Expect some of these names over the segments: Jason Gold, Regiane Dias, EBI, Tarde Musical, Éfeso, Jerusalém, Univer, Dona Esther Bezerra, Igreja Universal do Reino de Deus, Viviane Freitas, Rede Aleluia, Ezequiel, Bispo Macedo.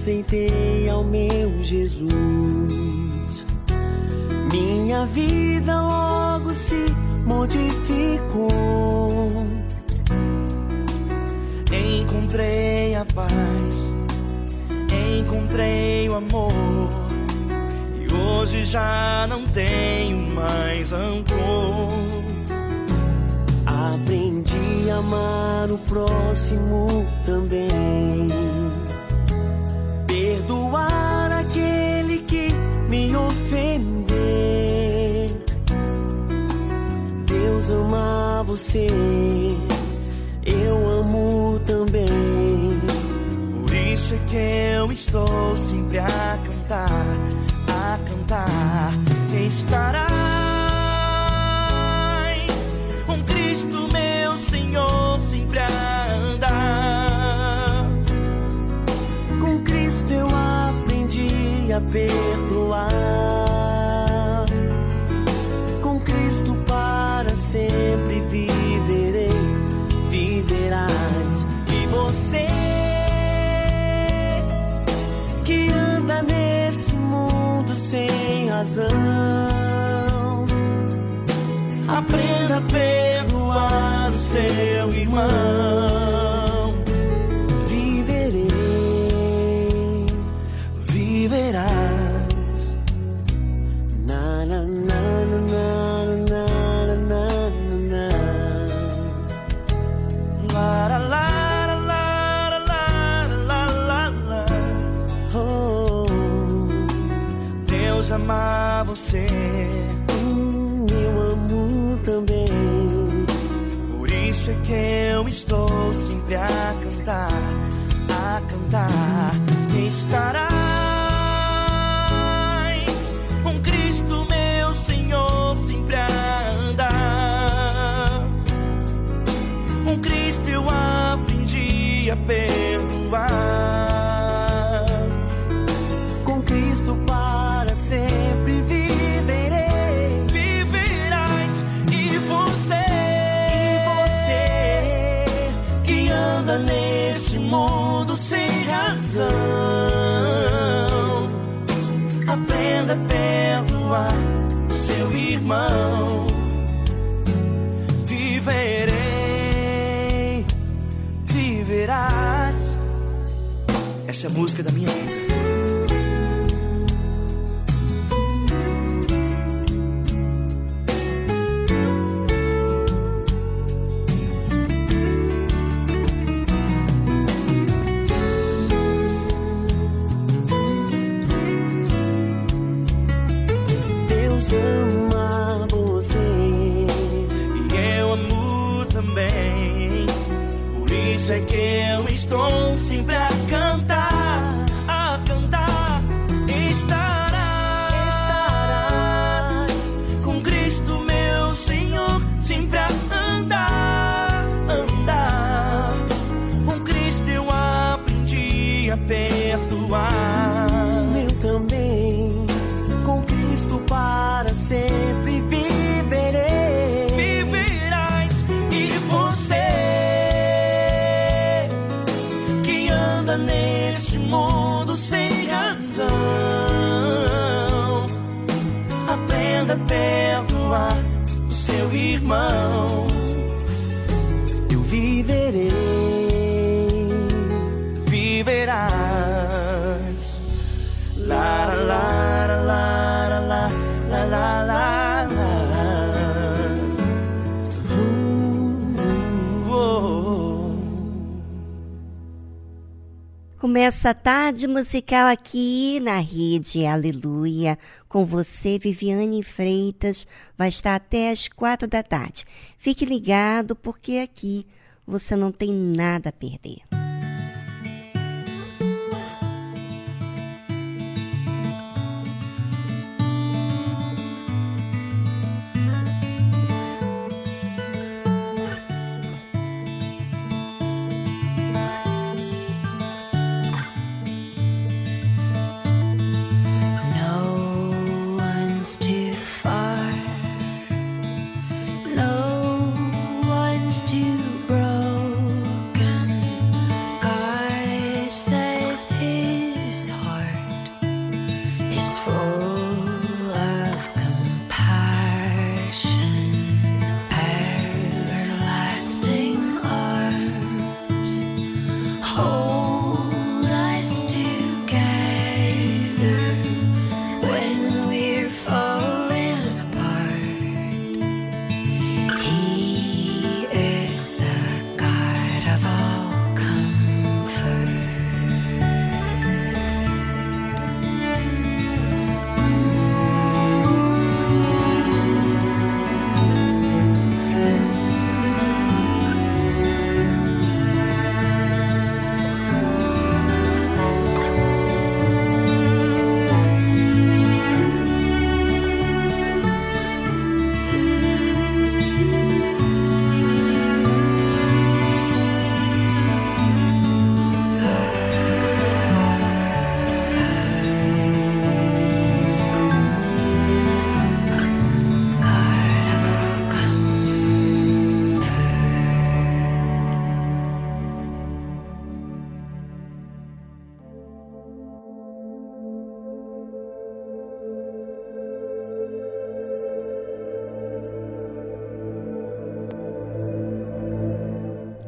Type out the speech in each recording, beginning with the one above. Aceitei ao meu Jesus, minha vida logo se modificou. Encontrei a paz, encontrei o amor, e hoje já não tenho mais rancor. Aprendi a amar o próximo também, perdoar aquele que me ofender. Deus ama você, eu amo também. Por isso é que eu estou sempre a cantar, a cantar. Estarás com Cristo meu Senhor sempre a andar. Eu aprendi a perdoar. Com Cristo para sempre viverei, viverás. E você que anda nesse mundo sem razão, aprenda a perdoar o seu irmão. Amar você, eu amo também. Por isso é que eu estou sempre a cantar, a cantar. Estarás com Cristo meu Senhor sempre a andar. Com Cristo eu aprendi a perdoar. Com Cristo sempre viverei, viverás. E você que anda neste mundo sem razão, aprenda a perdoar seu irmão. Viverei, viverás. Essa é a música da minha vida. É que eu estou sempre a cantar, a cantar. Estarás com Cristo meu Senhor sempre a andar, andar. Com Cristo eu aprendi a perdoar. Eu também, com Cristo para sempre viverei. Viverás. E você neste mundo sem razão, aprenda a perdoar o seu irmão. Eu viverei, viverás. La la la la la la la la. Começa a Tarde Musical aqui na Rede Aleluia, com você, Viviane Freitas, vai estar até às 4 da tarde. Fique ligado, porque aqui você não tem nada a perder.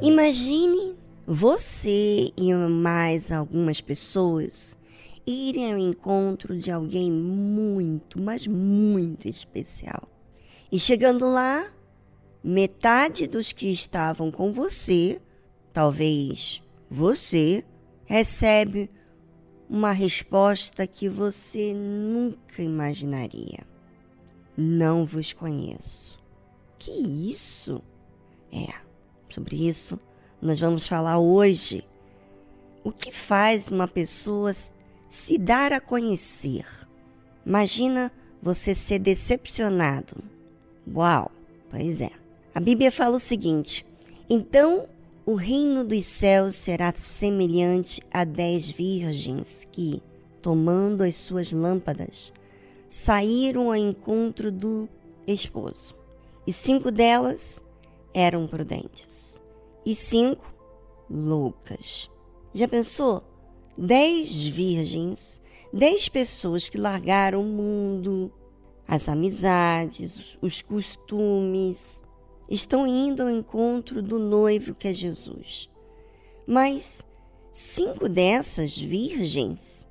Imagine você e mais algumas pessoas irem ao encontro de alguém muito, mas muito especial. E chegando lá, metade dos que estavam com você, talvez você, recebe uma resposta que você nunca imaginaria. Não vos conheço. Que isso? Sobre isso nós vamos falar hoje. O que faz uma pessoa se dar a conhecer? Imagina você ser decepcionado. Uau, pois é. A Bíblia fala o seguinte: então o reino dos céus será semelhante a 10 virgens que, tomando as suas lâmpadas, saíram ao encontro do esposo. E 5 delas eram prudentes e 5 loucas. Já pensou? 10 virgens, 10 pessoas que largaram o mundo, as amizades, os costumes, estão indo ao encontro do noivo que é Jesus. Mas 5 dessas virgens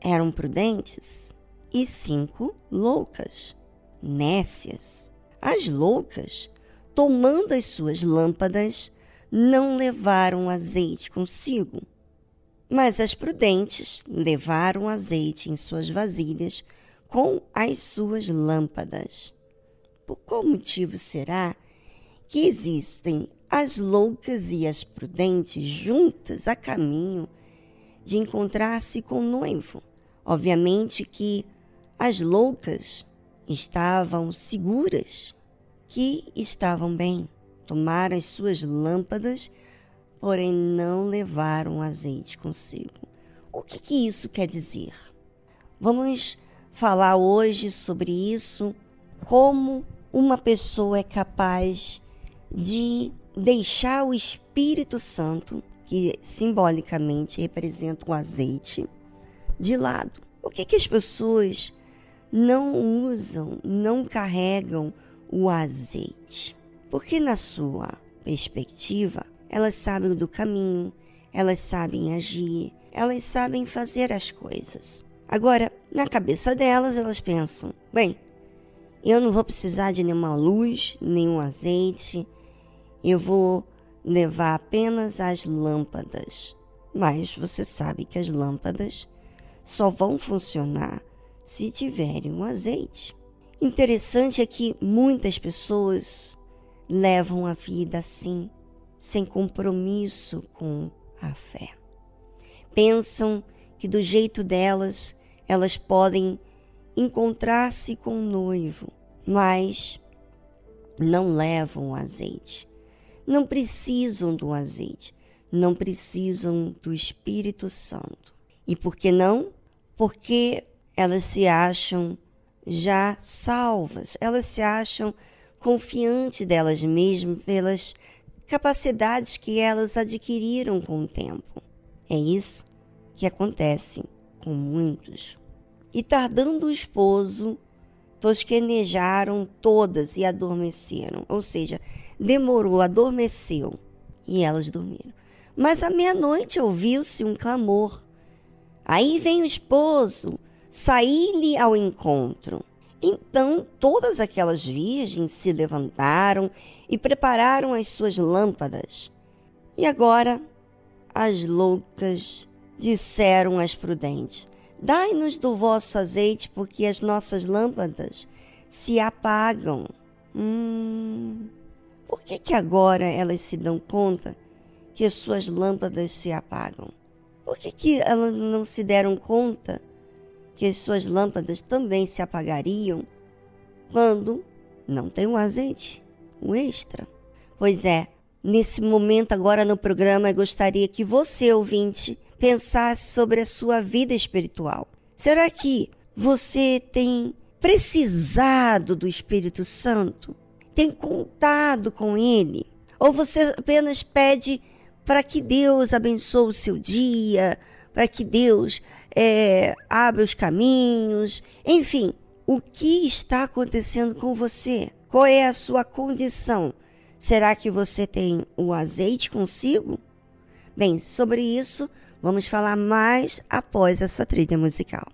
eram prudentes e 5 loucas, nécias. As loucas, tomando as suas lâmpadas, não levaram azeite consigo, mas as prudentes levaram azeite em suas vasilhas com as suas lâmpadas. Por qual motivo será que existem as loucas e as prudentes juntas a caminho de encontrar-se com o noivo? Obviamente que as loucas estavam seguras que estavam bem, tomaram as suas lâmpadas, porém não levaram azeite consigo. O que isso quer dizer? Vamos falar hoje sobre isso, como uma pessoa é capaz de deixar o Espírito Santo, que simbolicamente representa o azeite, de lado. Por que as pessoas não usam, não carregam o azeite? Porque na sua perspectiva, elas sabem do caminho, elas sabem agir, elas sabem fazer as coisas. Agora, na cabeça delas, elas pensam: bem, eu não vou precisar de nenhuma luz, nenhum azeite, eu vou levar apenas as lâmpadas. Mas você sabe que as lâmpadas só vão funcionar se tiverem um azeite. Interessante é que muitas pessoas levam a vida assim, sem compromisso com a fé. Pensam que do jeito delas, elas podem encontrar-se com o noivo, mas não levam o azeite. Não precisam do azeite, não precisam do Espírito Santo. E por que não? Porque elas se acham já salvas, elas se acham confiante delas mesmas pelas capacidades que elas adquiriram com o tempo. É isso que acontece com muitos. E tardando o esposo, tosquenejaram todas e adormeceram. Ou seja, demorou, adormeceu e elas dormiram. Mas à meia-noite ouviu-se um clamor: aí vem o esposo, saí-lhe ao encontro. Então todas aquelas virgens se levantaram e prepararam as suas lâmpadas. E agora as loucas disseram às prudentes: dai-nos do vosso azeite, porque as nossas lâmpadas se apagam. Por que agora elas se dão conta que as suas lâmpadas se apagam? Por que elas não se deram conta que as suas lâmpadas também se apagariam quando não tem o azeite, o extra? Pois é, nesse momento agora no programa, eu gostaria que você, ouvinte, pensasse sobre a sua vida espiritual. Será que você tem precisado do Espírito Santo? Tem contado com ele? Ou você apenas pede para que Deus abençoe o seu dia, para que Deus abre os caminhos, enfim? O que está acontecendo com você? Qual é a sua condição? Será que você tem o azeite consigo? Bem, sobre isso vamos falar mais após essa trilha musical.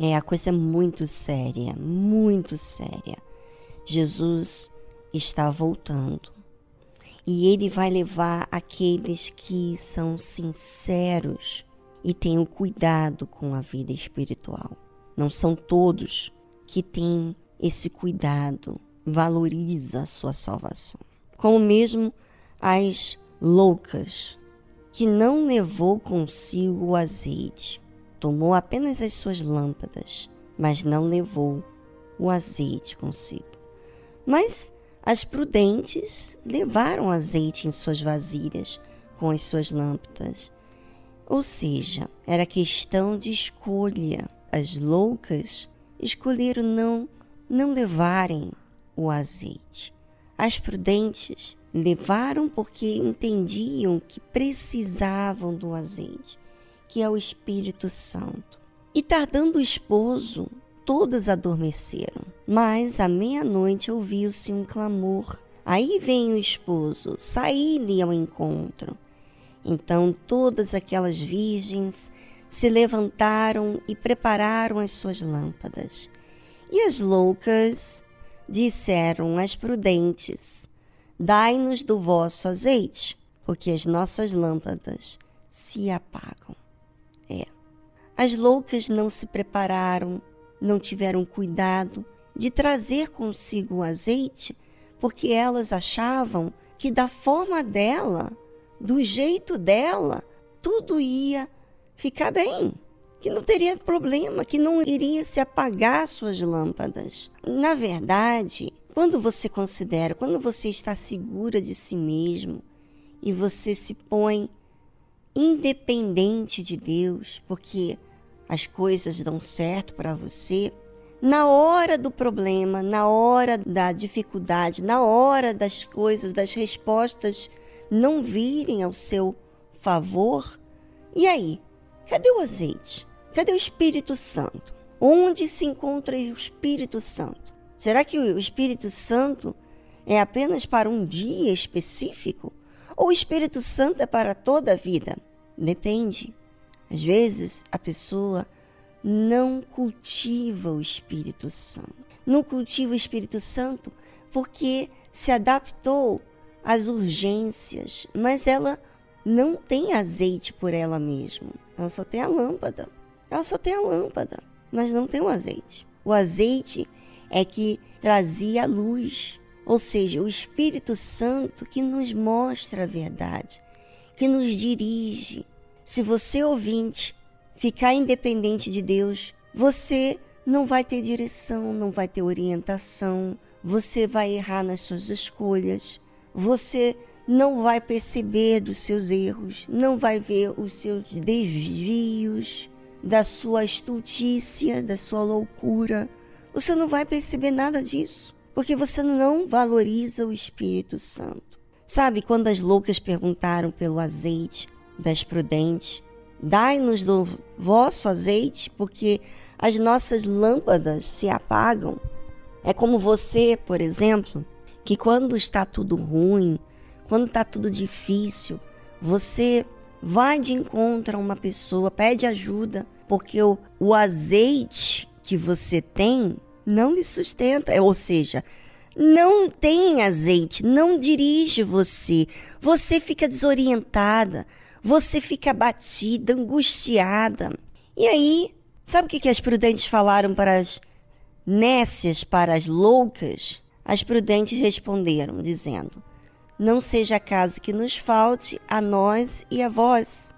É, a coisa é muito séria, muito séria. Jesus está voltando e ele vai levar aqueles que são sinceros e têm o cuidado com a vida espiritual. Não são todos que têm esse cuidado, valorizam a sua salvação. Como mesmo as loucas, que não levou consigo o azeite. Tomou apenas as suas lâmpadas, mas não levou o azeite consigo. Mas as prudentes levaram azeite em suas vasilhas com as suas lâmpadas. Ou seja, era questão de escolha. As loucas escolheram não levarem o azeite. As prudentes levaram porque entendiam que precisavam do azeite, que é o Espírito Santo. E tardando o esposo, todas adormeceram. Mas à meia-noite ouviu-se um clamor. Aí vem o esposo, saí-lhe ao encontro. Então todas aquelas virgens se levantaram e prepararam as suas lâmpadas. E as loucas disseram às prudentes, dai-nos do vosso azeite, porque as nossas lâmpadas se apagam. É. As loucas não se prepararam, não tiveram cuidado de trazer consigo o azeite, porque elas achavam que da forma dela, do jeito dela, tudo ia ficar bem, que não teria problema, que não iria se apagar suas lâmpadas. Na verdade, quando você considera, quando você está segura de si mesmo e você se põe independente de Deus, porque as coisas dão certo para você, na hora do problema, na hora da dificuldade, na hora das coisas, das respostas não virem ao seu favor, e aí? Cadê o azeite? Cadê o Espírito Santo? Onde se encontra o Espírito Santo? Será que o Espírito Santo é apenas para um dia específico? Ou o Espírito Santo é para toda a vida? Depende. Às vezes a pessoa não cultiva o Espírito Santo. Não cultiva o Espírito Santo porque se adaptou às urgências, mas ela não tem azeite por ela mesma. Ela só tem a lâmpada. Ela só tem a lâmpada, mas não tem o azeite. O azeite é que trazia a luz. Ou seja, o Espírito Santo que nos mostra a verdade, que nos dirige. Se você, ouvinte, ficar independente de Deus, você não vai ter direção, não vai ter orientação, você vai errar nas suas escolhas, você não vai perceber dos seus erros, não vai ver os seus desvios, da sua estultícia, da sua loucura. Você não vai perceber nada disso, porque você não valoriza o Espírito Santo. Sabe, quando as loucas perguntaram pelo azeite das prudentes, dai-nos do vosso azeite, porque as nossas lâmpadas se apagam. É como você, por exemplo, que quando está tudo ruim, quando está tudo difícil, você vai de encontro a uma pessoa, pede ajuda, porque o azeite que você tem não lhe sustenta, ou seja, não tem azeite, não dirige você, você fica desorientada, você fica abatida, angustiada. E aí, sabe o que as prudentes falaram para as nécias, para as loucas? As prudentes responderam, dizendo: não seja caso que nos falte a nós e a vós.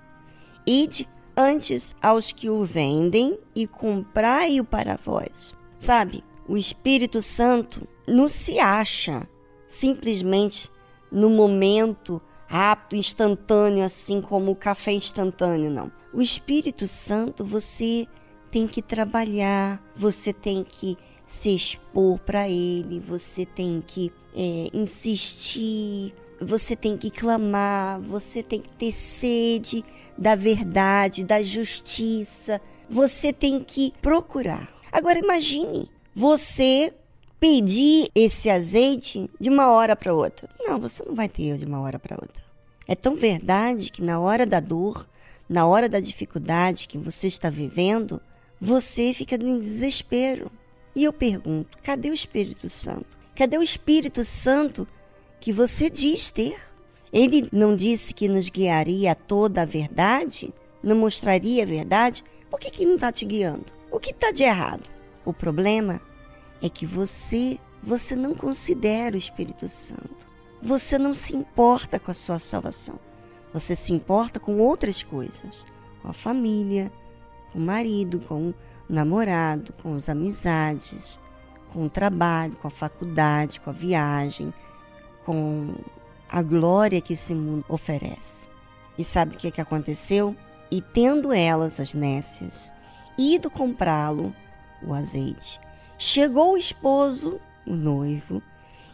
Ide antes aos que o vendem e comprai-o para vós. Sabe, o Espírito Santo não se acha simplesmente no momento rápido, instantâneo, assim como o café instantâneo, não. O Espírito Santo você tem que trabalhar, você tem que se expor para ele, você tem que insistir, você tem que clamar, você tem que ter sede da verdade, da justiça, você tem que procurar. Agora imagine você pedir esse azeite de uma hora para outra. Não, você não vai ter de uma hora para outra. É tão verdade que na hora da dor, na hora da dificuldade que você está vivendo, você fica em desespero. E eu pergunto, cadê o Espírito Santo? Cadê o Espírito Santo que você diz ter? Ele não disse que nos guiaria a toda a verdade? Não mostraria a verdade? Por que não está te guiando? O que está de errado? O problema é que você não considera o Espírito Santo. Você não se importa com a sua salvação. Você se importa com outras coisas. Com a família, com o marido, com o namorado, com as amizades, com o trabalho, com a faculdade, com a viagem, com a glória que esse mundo oferece. E sabe o que, que aconteceu? E tendo elas, as nécias, ido comprá-lo, o azeite, chegou o esposo, o noivo,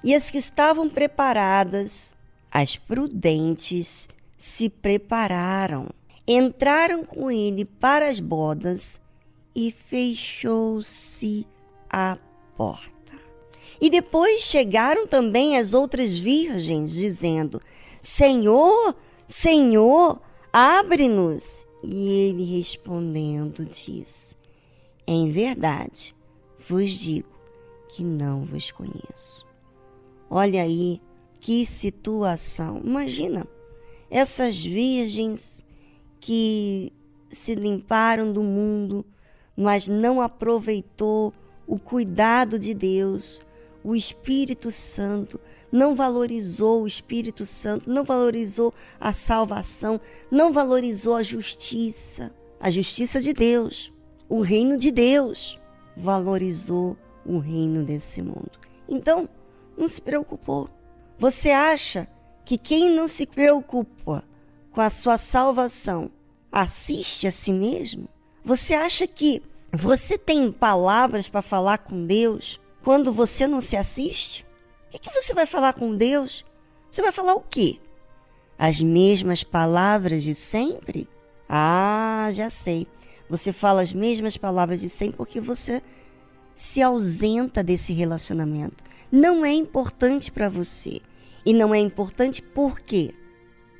e as que estavam preparadas, as prudentes, se prepararam. Entraram com ele para as bodas e fechou-se a porta. E depois chegaram também as outras virgens, dizendo: Senhor, Senhor, abre-nos. E ele respondendo disse: em verdade vos digo que não vos conheço. Olha aí que situação. Imagina essas virgens que se limparam do mundo, mas não aproveitou o cuidado de Deus, o Espírito Santo, não valorizou o Espírito Santo, não valorizou a salvação, não valorizou a justiça de Deus, o reino de Deus, valorizou o reino desse mundo. Então, não se preocupou. Você acha que quem não se preocupa com a sua salvação assiste a si mesmo? Você acha que você tem palavras para falar com Deus quando você não se assiste? O que você vai falar com Deus? Você vai falar o quê? As mesmas palavras de sempre? Ah, já sei. Você fala as mesmas palavras de sempre porque você se ausenta desse relacionamento. Não é importante para você. E não é importante por quê?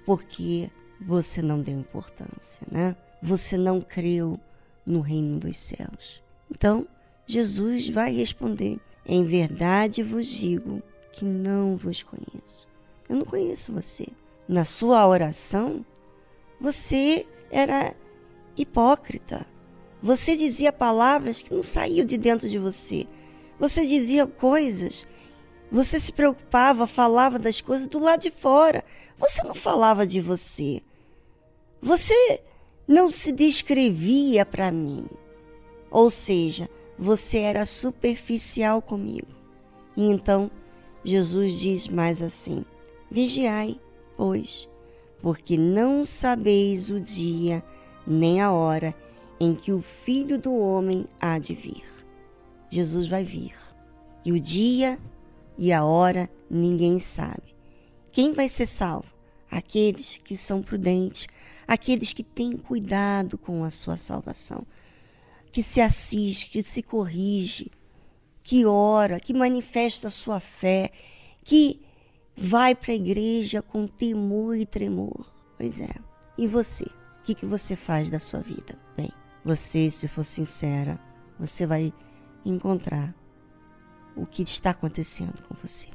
Porque você não deu importância, né? Você não creu no reino dos céus. Então, Jesus vai responder: em verdade vos digo que não vos conheço. Eu não conheço você. Na sua oração, você era hipócrita. Você dizia palavras que não saíam de dentro de você. Você dizia coisas Você se preocupava, falava das coisas do lado de fora. Você não falava de você. Você não se descrevia para mim. Ou seja, você era superficial comigo. E então, Jesus diz mais assim: vigiai, pois, porque não sabeis o dia nem a hora em que o Filho do Homem há de vir. Jesus vai vir. E o dia e a hora ninguém sabe. Quem vai ser salvo? Aqueles que são prudentes, aqueles que têm cuidado com a sua salvação, que se assiste, que se corrige, que ora, que manifesta a sua fé, que vai para a igreja com temor e tremor. Pois é. E você? O que você faz da sua vida? Bem, você, se for sincera, você vai encontrar o que está acontecendo com você.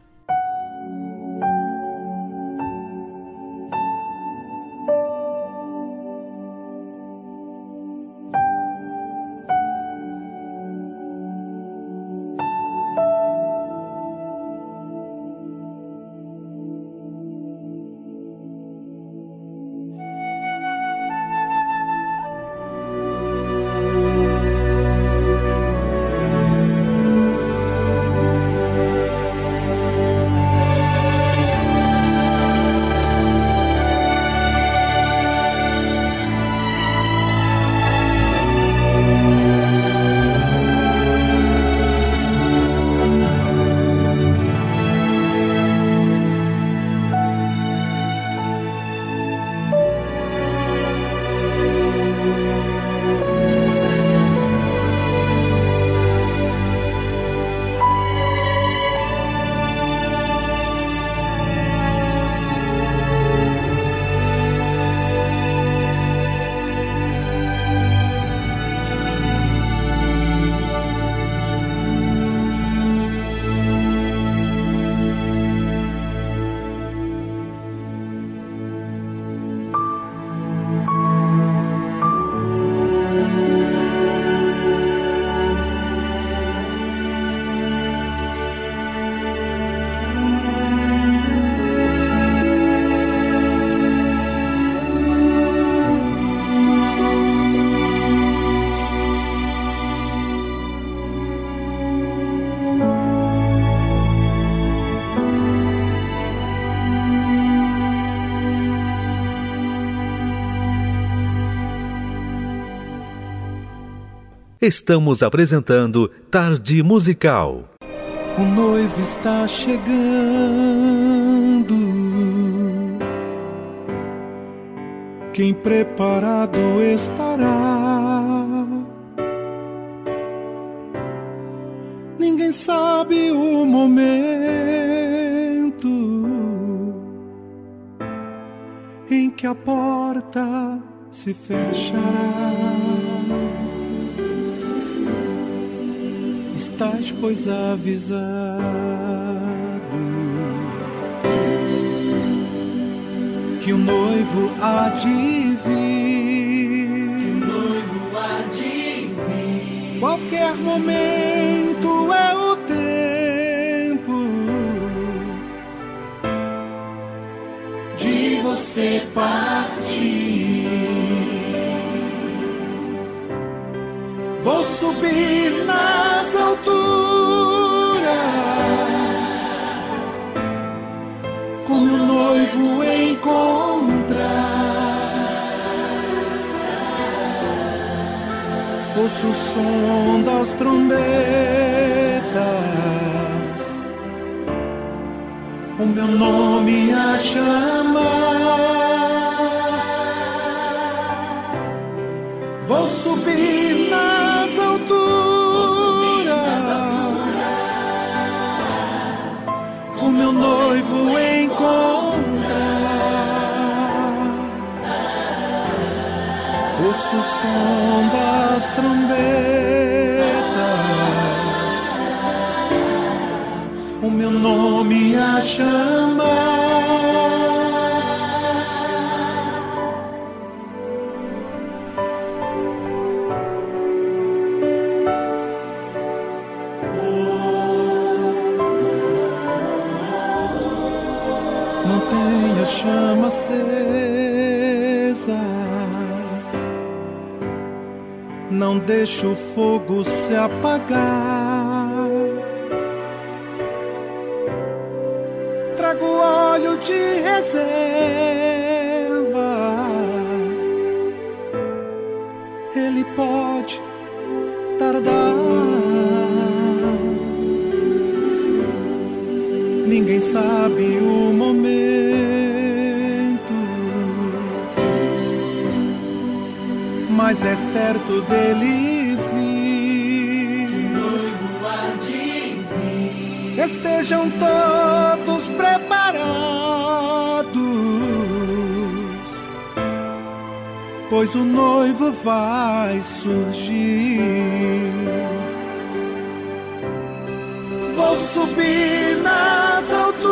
Estamos apresentando Tarde Musical. O noivo está chegando. Quem preparado estará? Ninguém sabe o momento em que a porta se fechará. Estás, pois, avisado que o noivo há de vir. Qualquer momento é o tempo de você partir. Vou subir nas alturas com meu noivo encontrar. Ouço o som das trombetas, o meu nome a chamar. Vou subir nas meu noivo encontrar. Ouço o som das trombetas, o meu nome a chamar. não deixa o fogo se apagar. Trago óleo de reserva, ele pode tardar. Ninguém sabe o momento, mas é certo dele vir. Que noivo há de vir. Estejam todos preparados, pois o noivo vai surgir. Vou subir nas alturas,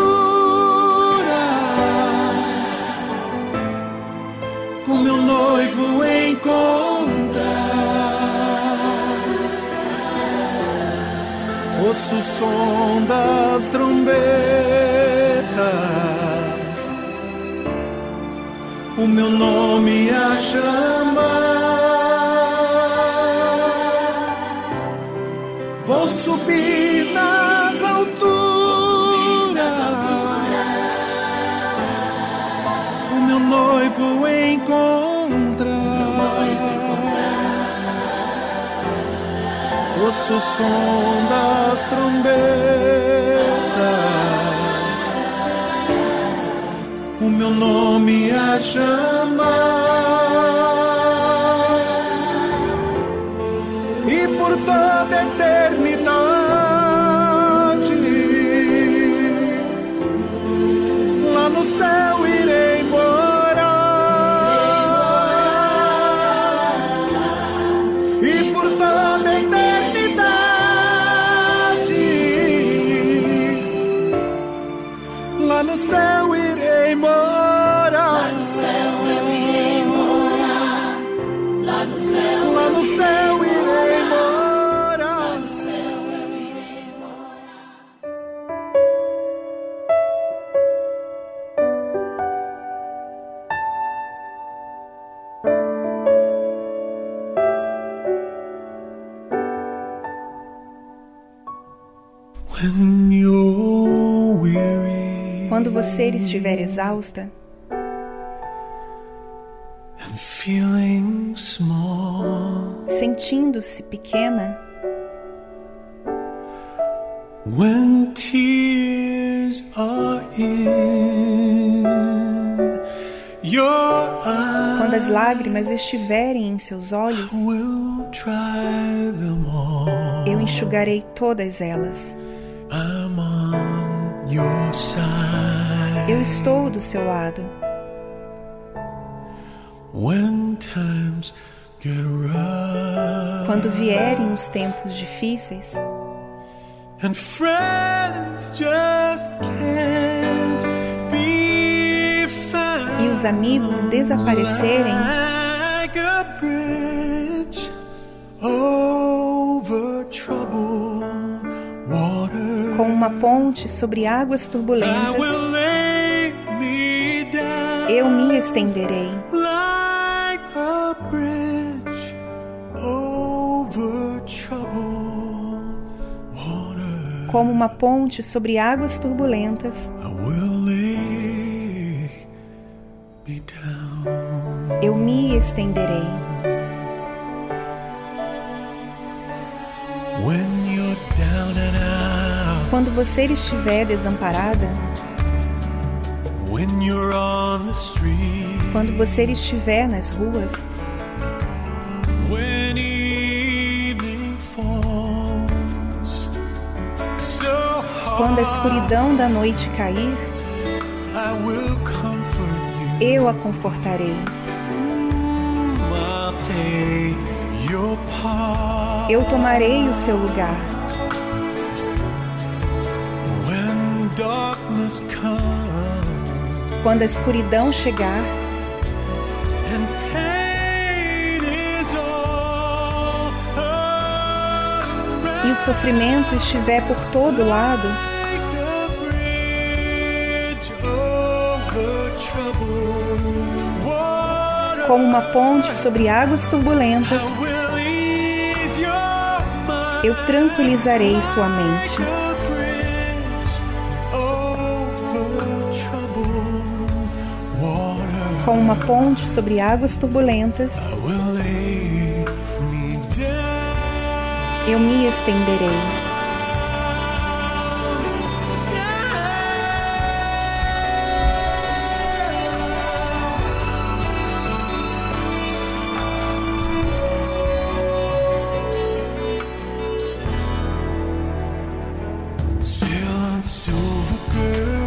com meu noivo encontrar. Ouço o som das trombetas, o meu nome a chamar. Vou subir nas noivo encontrar, ouço o som das trombetas, o meu nome a chamar, e por toda eternidade, lá no céu irei morar. Quando você estiver exausta small, sentindo-se pequena, when tears are in your eyes, quando as lágrimas estiverem em seus olhos, eu enxugarei todas elas. I'm on your side. Eu estou do seu lado. Quando vierem os tempos difíceis e os amigos desaparecerem com uma ponte sobre águas turbulentas, eu me estenderei como uma ponte sobre águas turbulentas. Eu me estenderei. Quando você estiver desamparada, quando você estiver nas ruas, quando a escuridão da noite cair, eu a confortarei. Eu tomarei o seu lugar. Quando a escuridão chegar e o sofrimento estiver por todo lado, como uma ponte sobre águas turbulentas, eu tranquilizarei sua mente. Com uma ponte sobre águas turbulentas, eu me estenderei.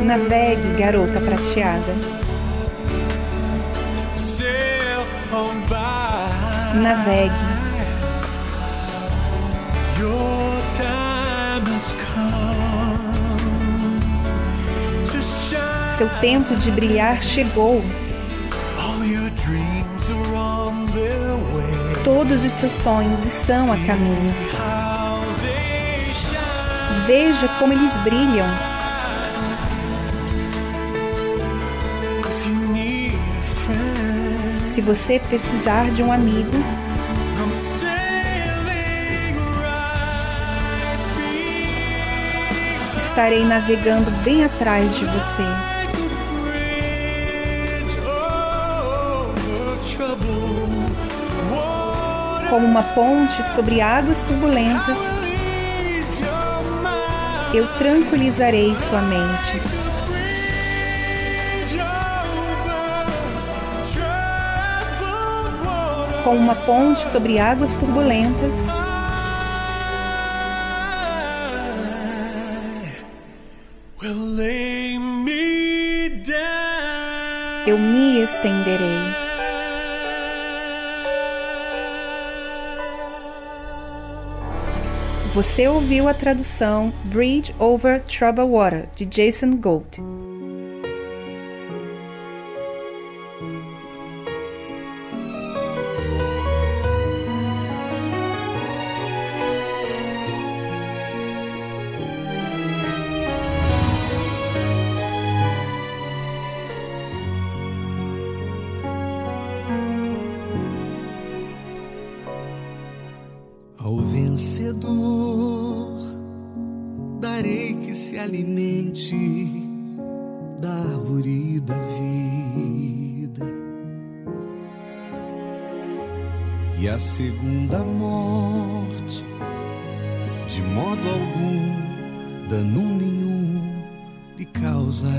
Navegue, garota prateada. Navegue. Seu tempo de brilhar chegou. Todos os seus sonhos estão a caminho. Veja como eles brilham. Se você precisar de um amigo, estarei navegando bem atrás de você. Como uma ponte sobre águas turbulentas, eu tranquilizarei sua mente. Como uma ponte sobre águas turbulentas, eu me estenderei. Você ouviu a tradução Bridge Over Troubled Water, de Jason Gold. Segunda morte, de modo algum, dano nenhum lhe causará.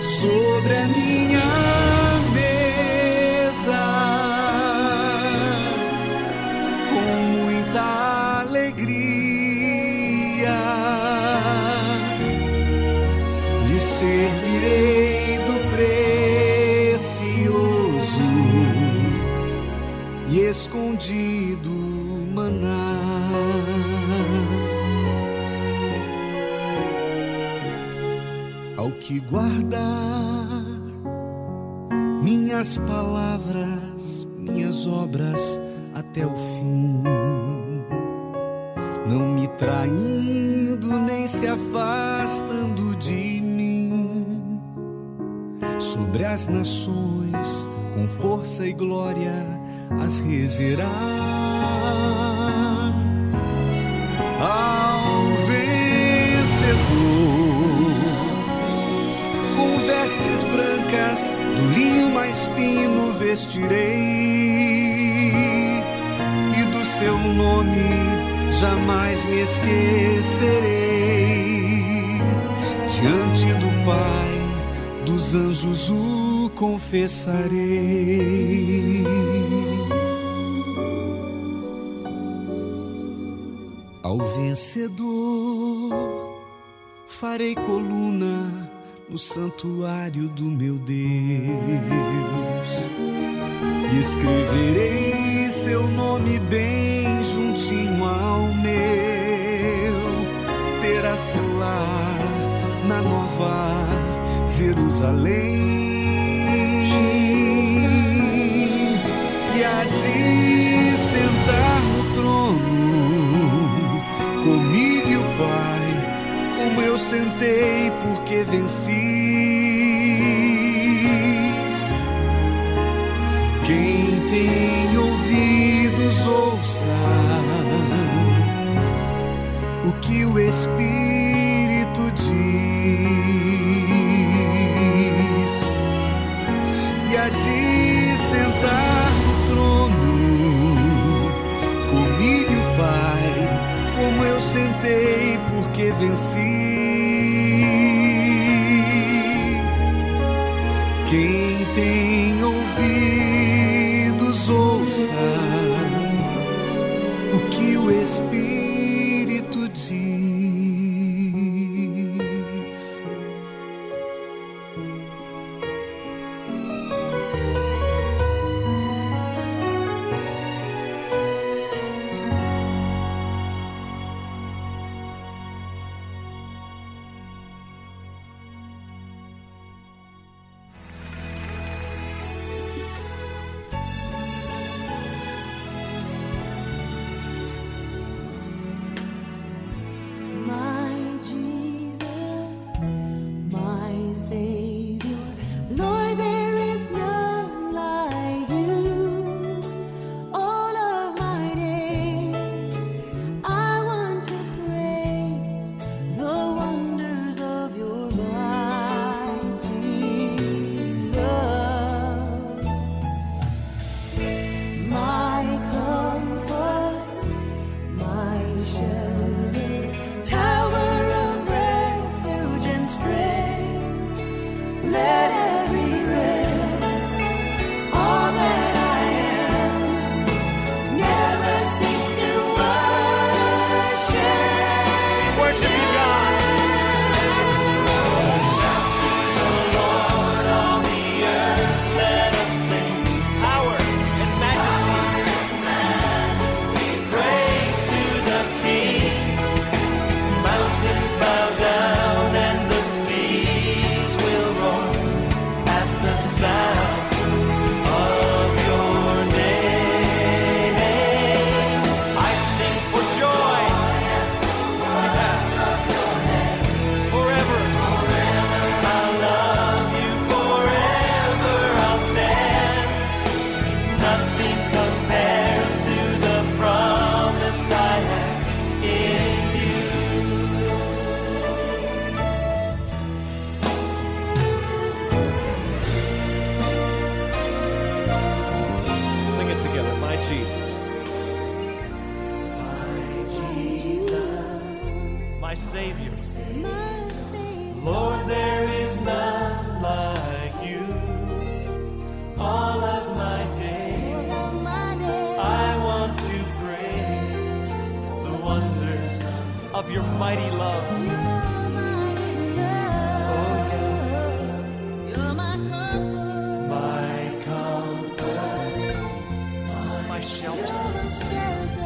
Sobre a minha mesa, com muita alegria, lhe servirei do e escondido maná. Ao que guardar minhas palavras, minhas obras até o fim, não me traindo nem se afastando de mim, sobre as nações com força e glória as regerá. Ao vencedor, com vestes brancas do linho mais fino vestirei, e do seu nome jamais me esquecerei. Diante do Pai, dos anjos o confessarei. Ao vencedor farei coluna no santuário do meu Deus, e escreverei seu nome bem juntinho ao meu. Terá seu lar na nova Jerusalém. E há de sentar no trono comigo e o Pai, como eu sentei porque venci. Quem tem ouvido que o Espírito diz, e há de sentar no trono comigo, Pai, como eu sentei porque venci. Quem tem ouvidos, ouça o que o Espírito diz.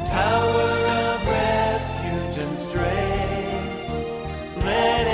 Tower of refuge and strength, let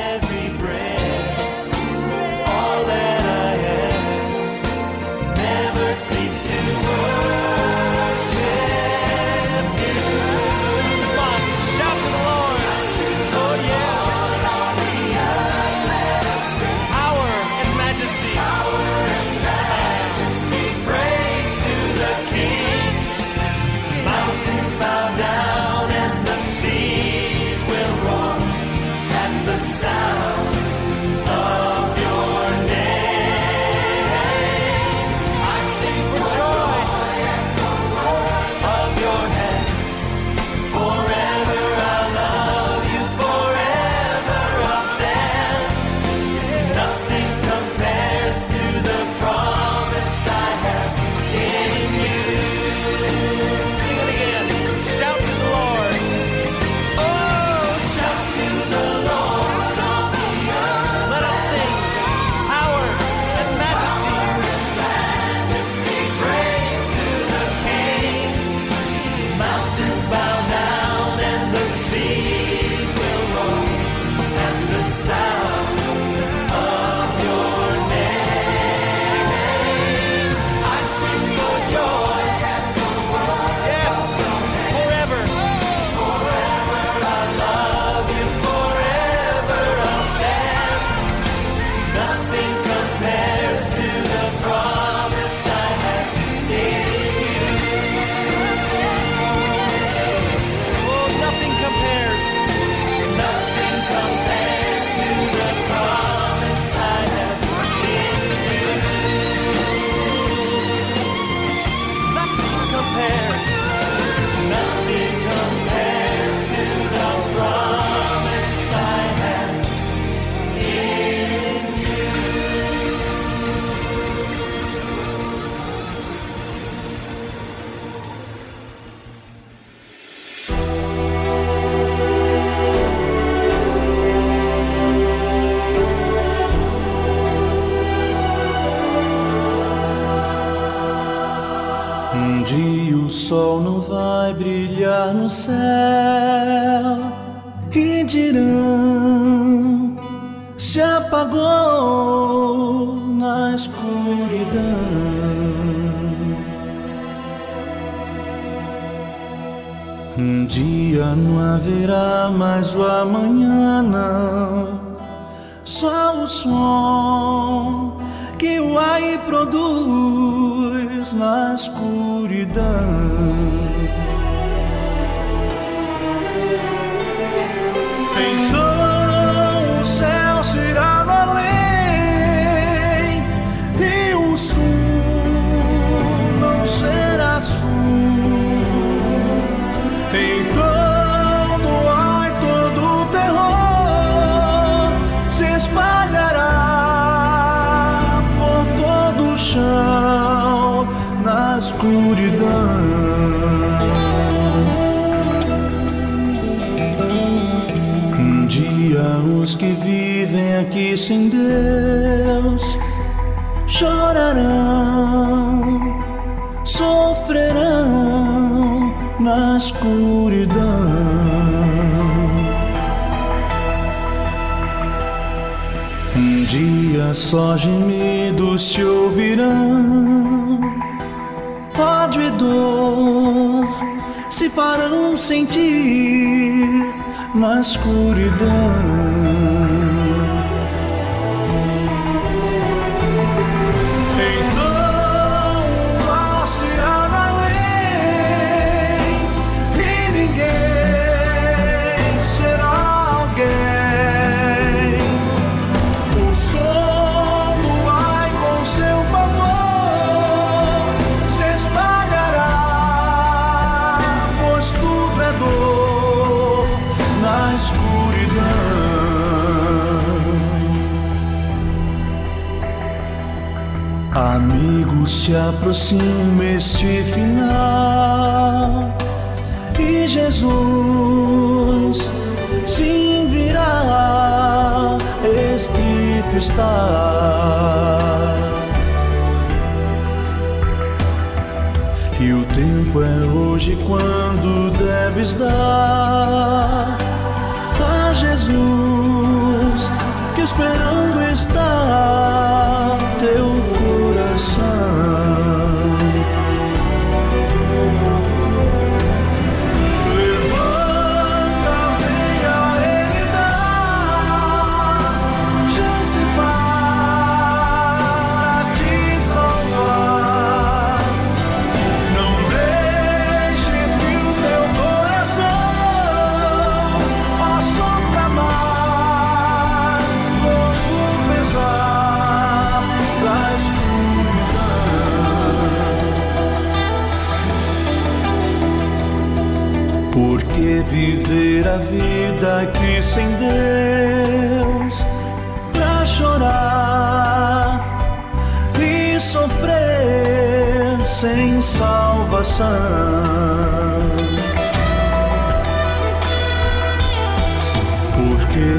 vai brilhar no céu e dirão: se apagou na escuridão. Um dia não haverá mais o amanhã, não, só o som que o ar produz na escuridão. Então o céu será no além e o sul não será sul. Então do ar todo o terror se espalhará por todo o chão na escuridão. Os que vivem aqui sem Deus chorarão, sofrerão na escuridão. Um dia só gemidos se ouvirão, ódio e dor se farão sentir na escuridão. Então o ar será além e ninguém será alguém. O som do ar com seu pavor se espalhará, pois tudo é dor na escuridão. Amigos, se aproxima este final e Jesus sim virá, escrito está. E o tempo é hoje quando deves dar a Jesus que esperando está teu coração. Levanta, venha Ele dar chance para te salvar. Não deixes que o teu coração passe pra mais como pesar da escuridão. Porque viver a vida aqui sem Deus pra chorar e sofrer sem salvação? Por que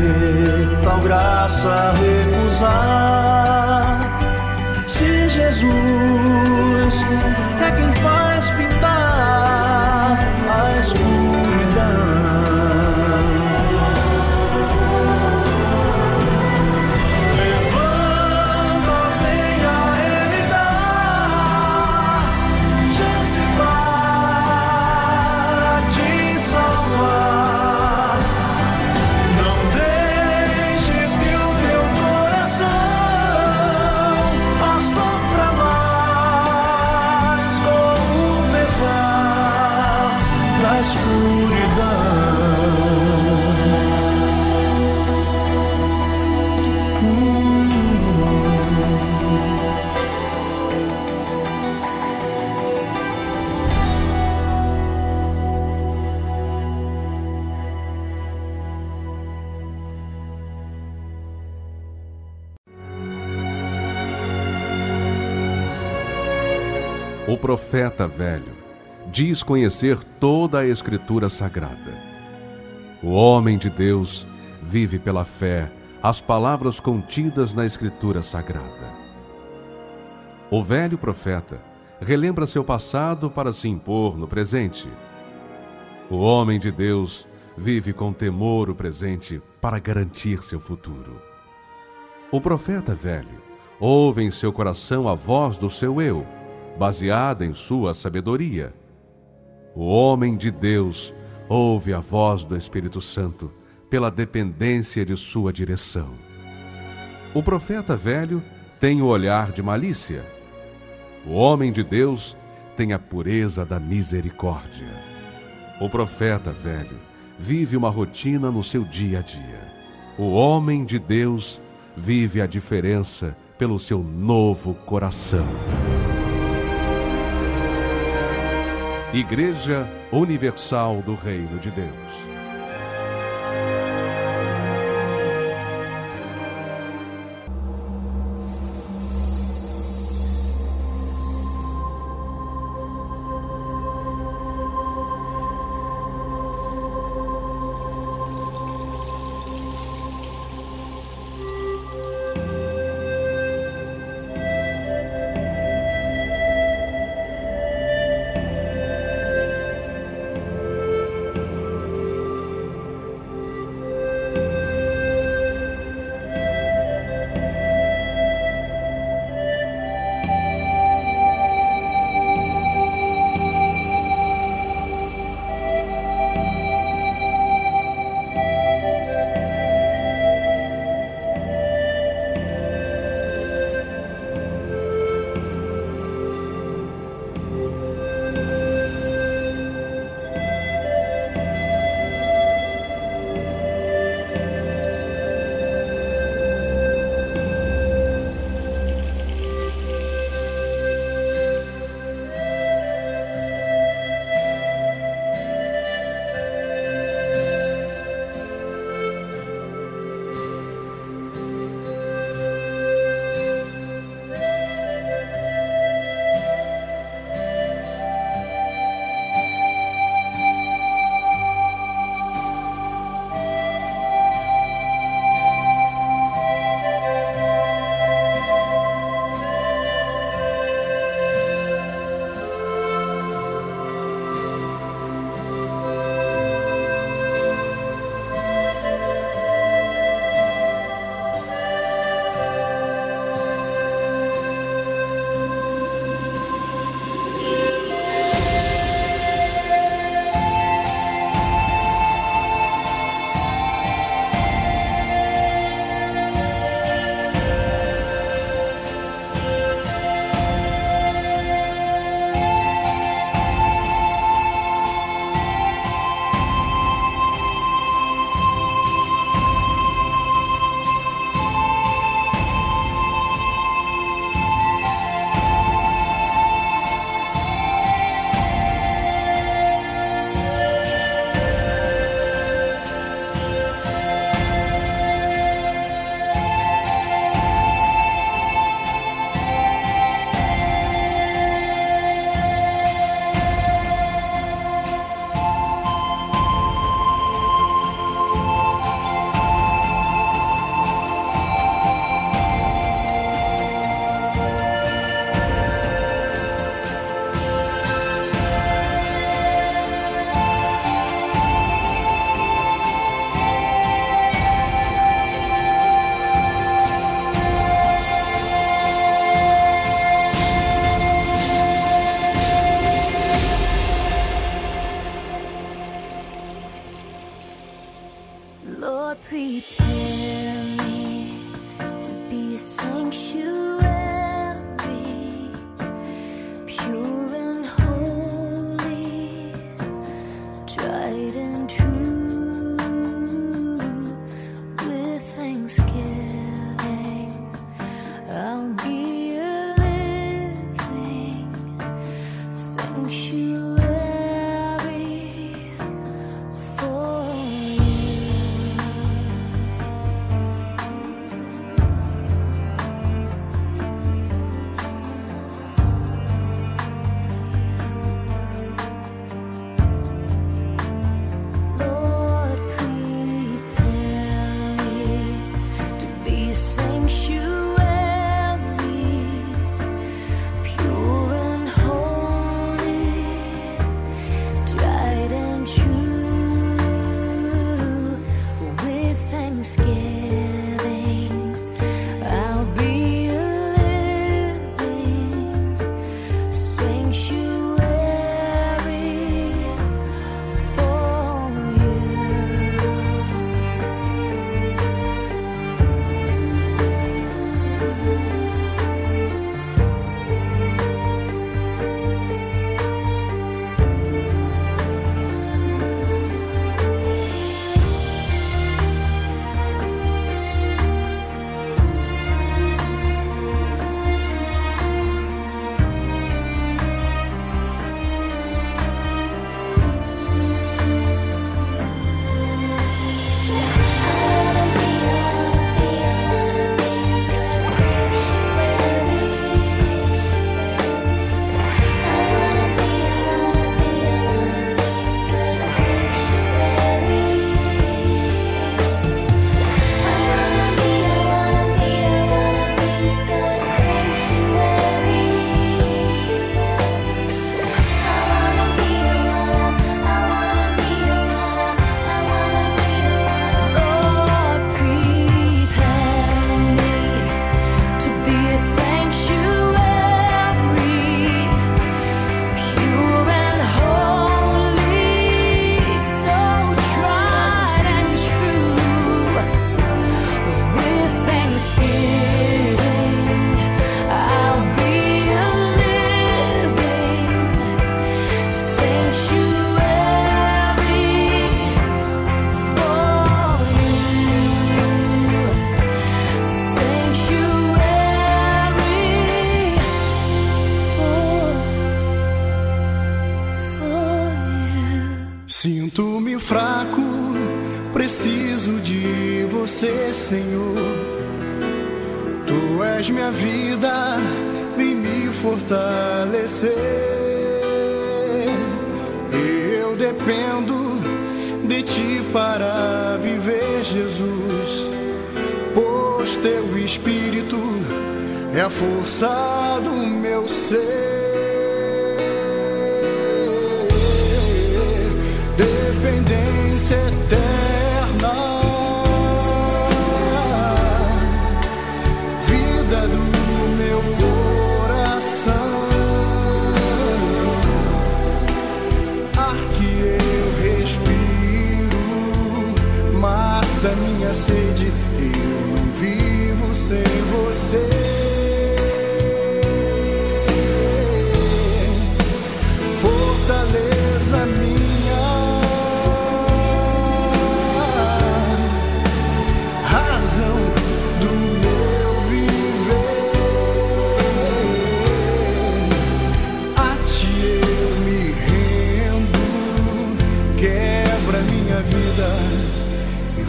tal graça recusar, se Jesus é quem faz pintar a escuridão? Levanta, venha Ele dar chance para te salvar. Não deixes que o teu coração sofra mais como pesar da escuridão. O profeta velho diz conhecer toda a Escritura Sagrada. O homem de Deus vive pela fé as palavras contidas na Escritura Sagrada. O velho profeta relembra seu passado para se impor no presente. O homem de Deus vive com temor o presente para garantir seu futuro. O profeta velho ouve em seu coração a voz do seu eu, baseada em sua sabedoria. O homem de Deus ouve a voz do Espírito Santo pela dependência de sua direção. O profeta velho tem o olhar de malícia. O homem de Deus tem a pureza da misericórdia. O profeta velho vive uma rotina no seu dia a dia. O homem de Deus vive a diferença pelo seu novo coração. Igreja Universal do Reino de Deus.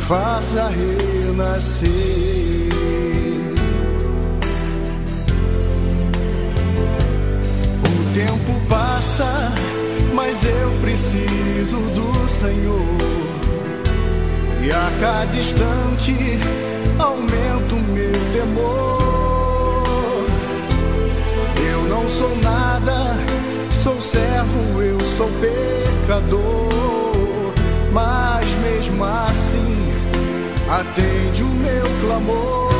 Faça renascer. O tempo passa, mas eu preciso do Senhor. E a cada instante aumenta o meu temor. Eu não sou nada, sou servo, eu sou pecador. Mas mesmo assim atende o meu clamor.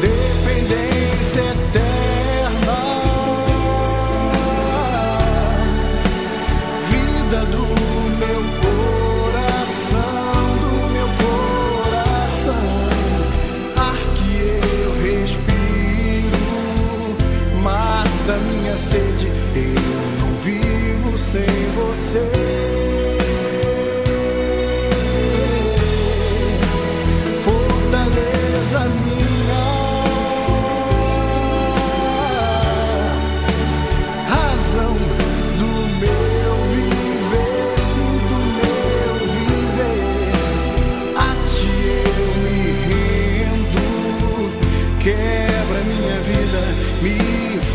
Dependência eterna, vida do meu coração, ar que eu respiro, mata minha sede, eu não vivo sem você.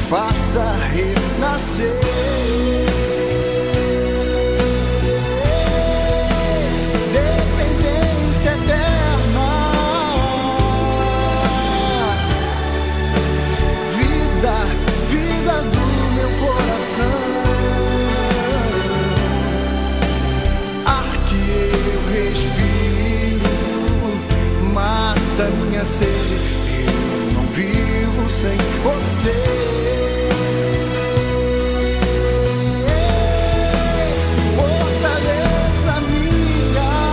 Faça renascer. Dependência eterna, vida, vida do meu coração, ar que eu respiro, mata minha sede, eu não vivo sem você. Fortaleza minha,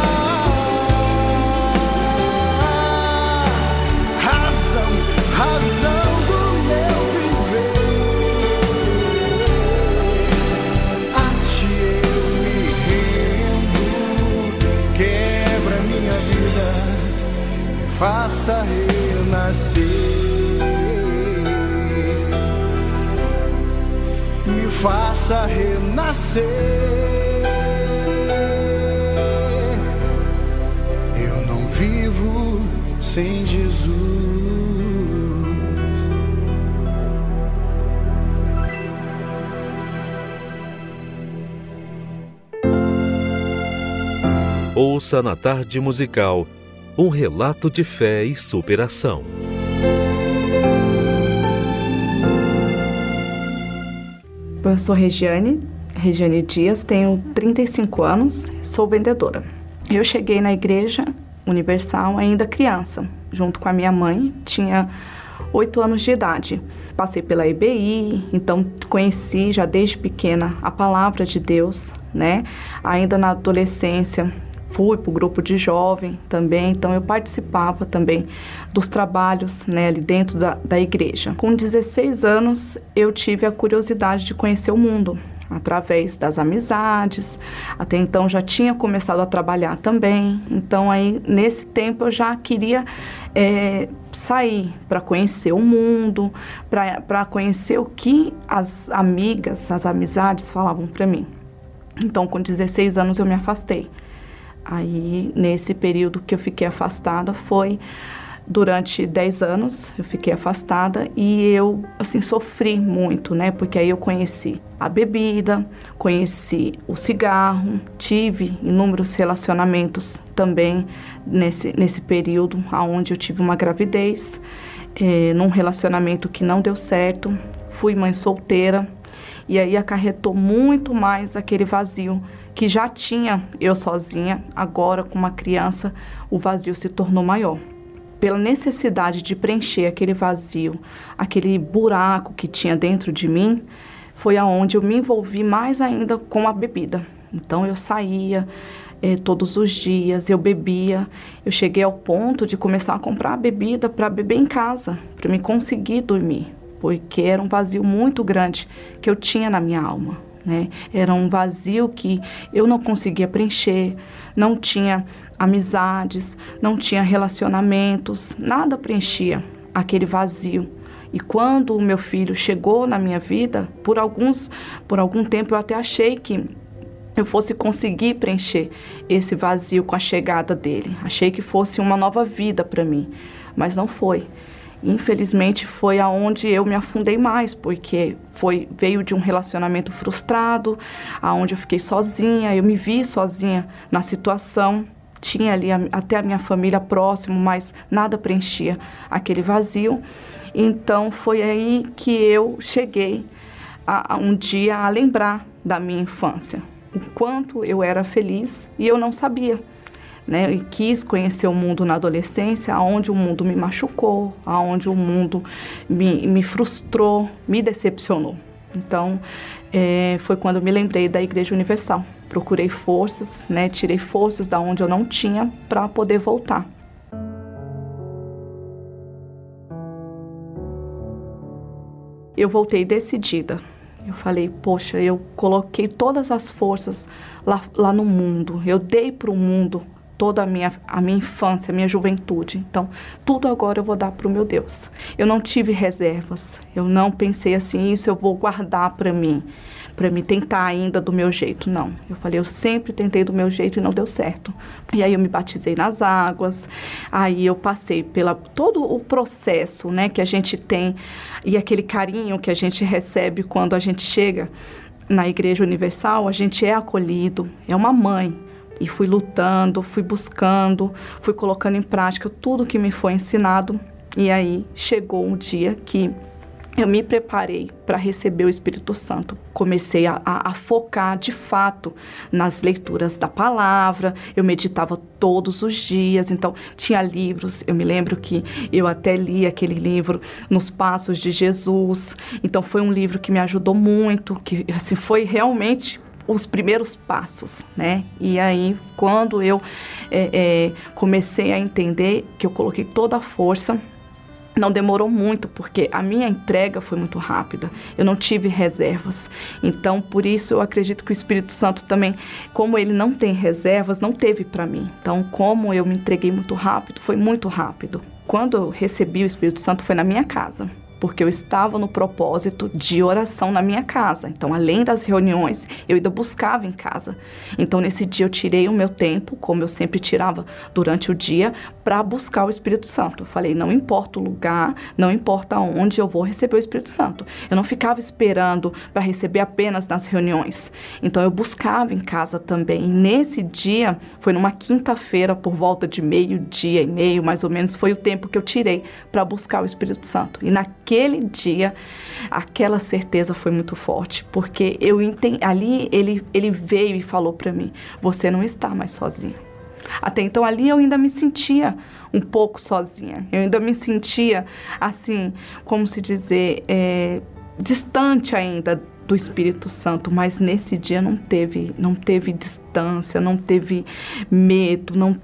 faça renascer, me faça renascer. Eu não vivo sem Jesus. Ouça na Tarde Musical um relato de fé e superação. Eu sou Regiane Dias, tenho 35 anos, sou vendedora. Eu cheguei na Igreja Universal ainda criança, junto com a minha mãe, tinha 8 anos de idade. Passei pela EBI, então conheci já desde pequena a palavra de Deus, né? Ainda na adolescência, fui para o grupo de jovem também, então eu participava também dos trabalhos, né, ali dentro da igreja. Com 16 anos, eu tive a curiosidade de conhecer o mundo, através das amizades, até então já tinha começado a trabalhar também, então aí nesse tempo eu já queria sair para conhecer o mundo, para conhecer o que as amigas, as amizades falavam para mim. Então com 16 anos eu me afastei. Aí, nesse período que eu fiquei afastada, foi durante 10 anos, eu fiquei afastada e eu, assim, sofri muito, né? Porque aí eu conheci a bebida, conheci o cigarro, tive inúmeros relacionamentos também nesse período onde eu tive uma gravidez, num relacionamento que não deu certo, fui mãe solteira e aí acarretou muito mais aquele vazio que já tinha eu sozinha, agora com uma criança, o vazio se tornou maior. Pela necessidade de preencher aquele vazio, aquele buraco que tinha dentro de mim, foi aonde eu me envolvi mais ainda com a bebida. Então eu saía todos os dias, eu bebia, eu cheguei ao ponto de começar a comprar bebida para beber em casa, para me conseguir dormir, porque era um vazio muito grande que eu tinha na minha alma. Né? Era um vazio que eu não conseguia preencher, não tinha amizades, não tinha relacionamentos, nada preenchia aquele vazio. E quando o meu filho chegou na minha vida, por algum tempo eu até achei que eu fosse conseguir preencher esse vazio com a chegada dele. Achei que fosse uma nova vida para mim, mas não foi. Infelizmente foi aonde eu me afundei mais, porque veio de um relacionamento frustrado, aonde eu fiquei sozinha, eu me vi sozinha na situação, tinha ali até a minha família próximo, mas nada preenchia aquele vazio. Então foi aí que eu cheguei a um dia a lembrar da minha infância, o quanto eu era feliz e eu não sabia. Né, e quis conhecer o mundo na adolescência, onde o mundo me machucou, onde o mundo me frustrou, me decepcionou. Então, foi quando eu me lembrei da Igreja Universal. Procurei forças, né, tirei forças da onde eu não tinha para poder voltar. Eu voltei decidida. Eu falei, poxa, eu coloquei todas as forças lá no mundo, eu dei para o mundo toda a minha infância, a minha juventude. Então, tudo agora eu vou dar para o meu Deus. Eu não tive reservas. Eu não pensei assim, isso eu vou guardar para mim tentar ainda do meu jeito. Não. Eu falei, eu sempre tentei do meu jeito e não deu certo. E aí eu me batizei nas águas. Aí eu passei pela todo o processo, né, que a gente tem e aquele carinho que a gente recebe quando a gente chega na Igreja Universal, a gente é acolhido, é uma mãe. E fui lutando, fui buscando, fui colocando em prática tudo que me foi ensinado. E aí chegou um dia que eu me preparei para receber o Espírito Santo. Comecei a focar de fato nas leituras da palavra, eu meditava todos os dias, então tinha livros, eu me lembro que eu até li aquele livro Nos Passos de Jesus, então foi um livro que me ajudou muito, que assim, foi realmente os primeiros passos, né? E aí, quando eu comecei a entender que eu coloquei toda a força, Não demorou muito, porque a minha entrega foi muito rápida. Eu não tive reservas. Então, por isso, eu acredito que o Espírito Santo também, como ele não tem reservas, não teve para mim. Então, como eu me entreguei muito rápido, foi muito rápido. Quando eu recebi o Espírito Santo, foi na minha casa, porque eu estava no propósito de oração na minha casa. Então, além das reuniões, eu ainda buscava em casa. Então, nesse dia eu tirei o meu tempo, como eu sempre tirava durante o dia, para buscar o Espírito Santo. Eu falei, não importa o lugar, não importa onde, eu vou receber o Espírito Santo. Eu não ficava esperando para receber apenas nas reuniões. Então, eu buscava em casa também. E nesse dia, foi numa quinta-feira, por volta de meio-dia e meio, mais ou menos, foi o tempo que eu tirei para buscar o Espírito Santo. E naquele dia, aquela certeza foi muito forte, porque eu entendi, ali ele veio e falou para mim, você não está mais sozinha. Até então ali eu ainda me sentia um pouco sozinha, eu ainda me sentia assim, como se dizer, distante ainda do Espírito Santo, mas nesse dia não teve distância, não teve medo, não,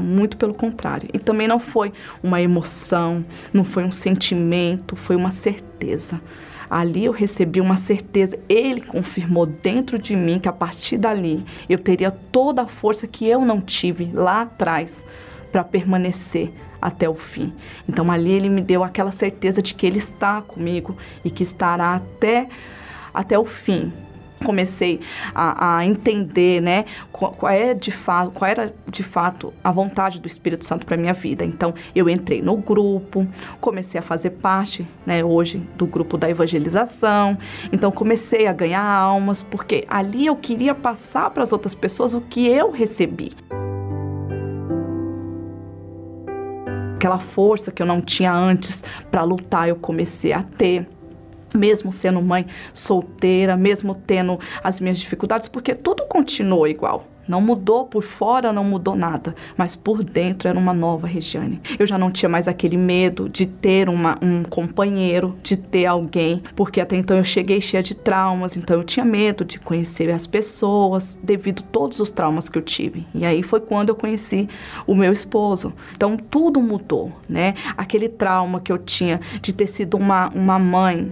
muito pelo contrário. E também não foi uma emoção, não foi um sentimento, foi uma certeza. Ali eu recebi uma certeza, ele confirmou dentro de mim que a partir dali eu teria toda a força que eu não tive lá atrás para permanecer até o fim. Então ali ele me deu aquela certeza de que ele está comigo e que estará até o fim. Comecei a entender, né, qual era de fato a vontade do Espírito Santo para minha vida. Então, eu entrei no grupo, comecei a fazer parte, né, hoje do grupo da evangelização. Então, comecei a ganhar almas, porque ali eu queria passar para as outras pessoas o que eu recebi. Aquela força que eu não tinha antes para lutar, eu comecei a ter. Mesmo sendo mãe solteira, mesmo tendo as minhas dificuldades, porque tudo continuou igual. Não mudou, por fora não mudou nada, mas por dentro era uma nova Regiane. Eu já não tinha mais aquele medo de ter um companheiro, de ter alguém, porque até então eu cheguei cheia de traumas, então eu tinha medo de conhecer as pessoas, devido a todos os traumas que eu tive. E aí foi quando eu conheci o meu esposo. Então tudo mudou, né? Aquele trauma que eu tinha de ter sido uma mãe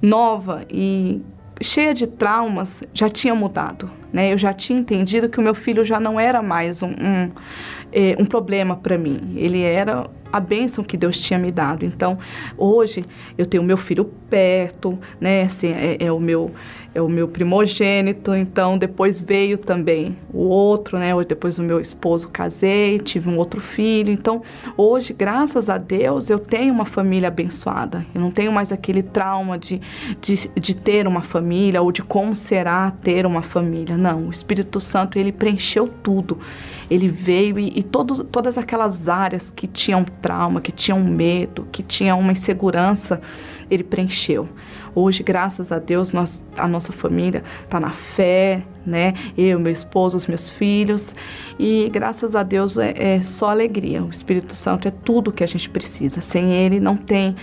nova e cheia de traumas, já tinha mudado, né? Eu já tinha entendido que o meu filho já não era mais um problema para mim. Ele era a bênção que Deus tinha me dado. Então, hoje, eu tenho meu filho perto, né? Assim, é o meu primogênito. Então, depois veio também o outro, né? Depois do meu esposo, casei, tive um outro filho. Então, hoje, graças a Deus, eu tenho uma família abençoada. Eu não tenho mais aquele trauma de ter uma família ou de como será ter uma família. Não, o Espírito Santo, ele preencheu tudo. Ele veio e todas aquelas áreas que tinham trauma, que tinha um medo, que tinha uma insegurança, ele preencheu. Hoje, graças a Deus, a nossa família está na fé, né? Eu, meu esposo, os meus filhos. E graças a Deus é só alegria. O Espírito Santo é tudo que a gente precisa. Sem ele não tem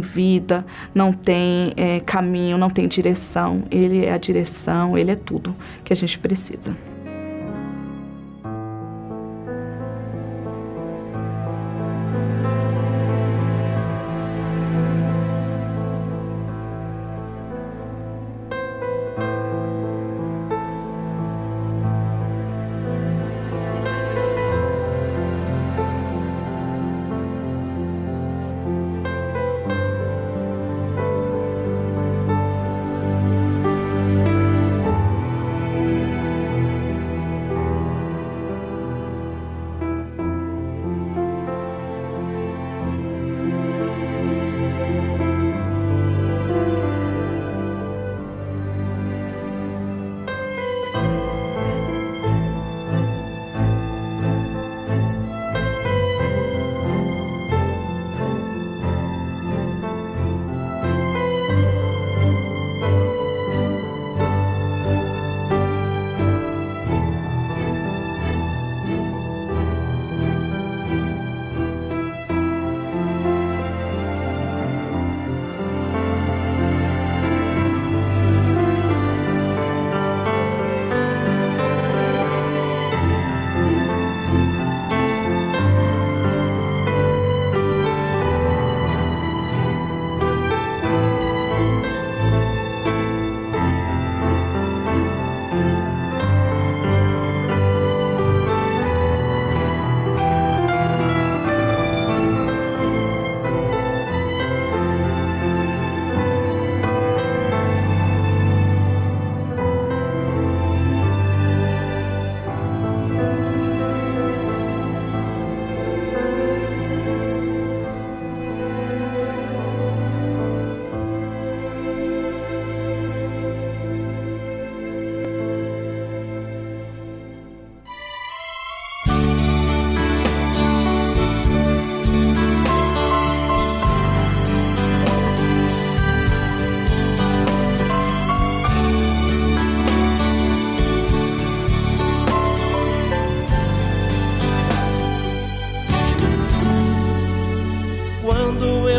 vida, não tem caminho, não tem direção. Ele é a direção, ele é tudo que a gente precisa.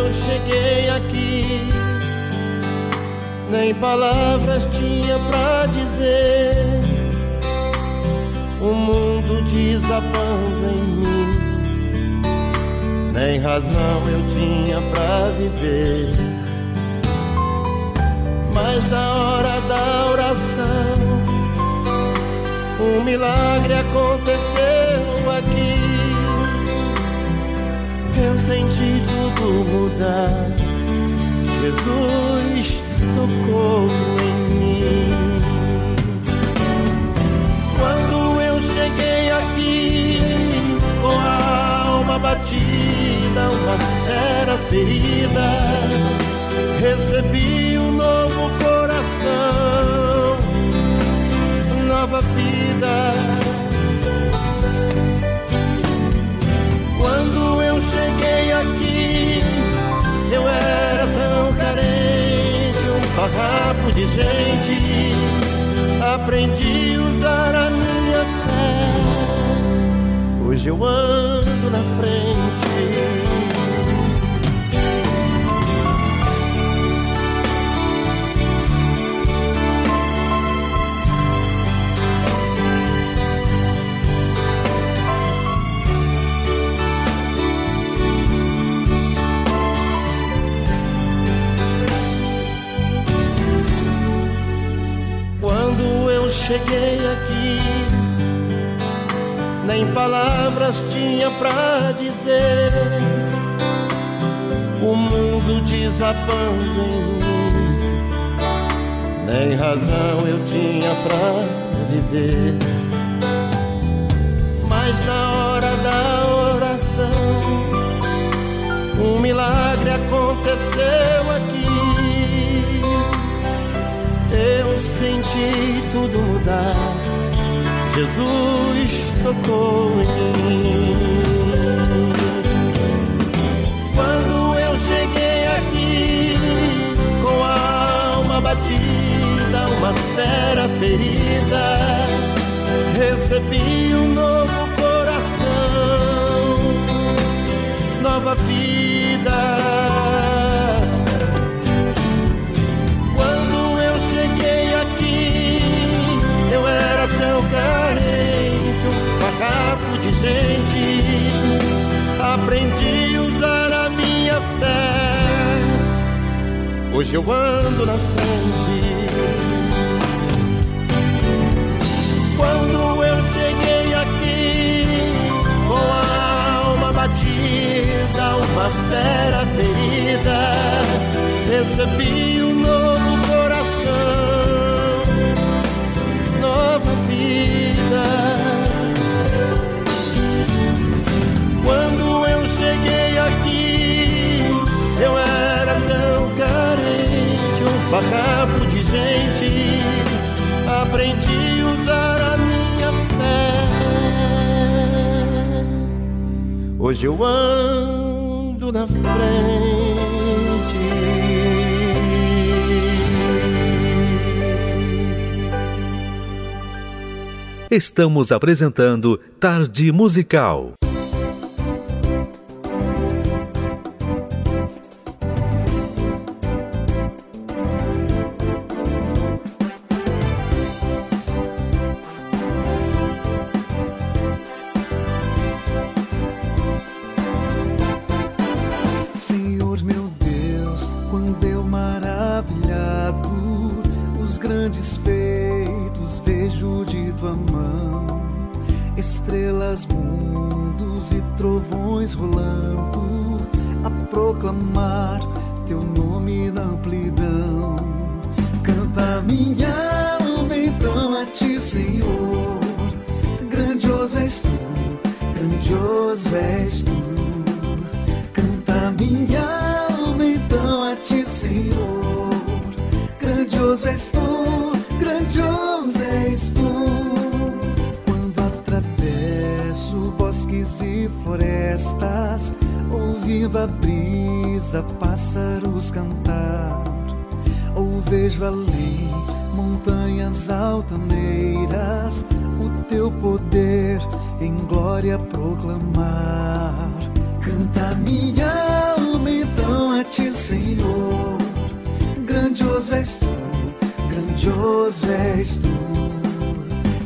eu cheguei aqui, nem palavras tinha pra dizer. O mundo desabando em mim, nem razão eu tinha pra viver. Mas na hora da oração, um milagre aconteceu aqui. Eu senti tudo mudar, Jesus tocou em mim. Quando eu cheguei aqui, com a alma batida, uma fera ferida, recebi um novo coração, nova vida. Quando eu cheguei aqui, eu era tão carente, um farrapo de gente. Aprendi a usar a minha fé, hoje eu ando na frente. Cheguei aqui, nem palavras tinha pra dizer. O mundo desabando em mim, nem razão eu tinha pra viver. Mas na hora da oração, um milagre aconteceu aqui. Eu senti tudo mudar, Jesus tocou em mim. Quando eu cheguei aqui, com a alma batida, uma fera ferida, recebi um novo coração, nova vida. Eu era tão carente, um farrapo de gente. Aprendi a usar a minha fé, hoje eu ando na frente. Quando eu cheguei aqui, com a alma batida, uma fera ferida, recebi um novo coração, nova vida. Quando eu cheguei aqui, eu era tão carente, um farrapo de gente. Aprendi a usar a minha fé, hoje eu ando na frente. Estamos apresentando Tarde Musical. Senhor meu Deus, quando eu maravilhado os grandes feitos vejo de tua mão, estrelas, mundos e trovões rolando a proclamar teu nome na amplidão. Canta minha alma então a ti, Senhor, grandioso és tu, grandioso és tu. Canta minha alma então a ti, Senhor, grandioso és tu, grandioso és tu. Quando atravesso bosques e florestas, ouvindo a brisa, pássaros cantar, ou vejo além montanhas altaneiras, o teu poder em glória proclamar. Canta minha alma então a ti, Senhor. Grandioso és tu, grandioso és tu.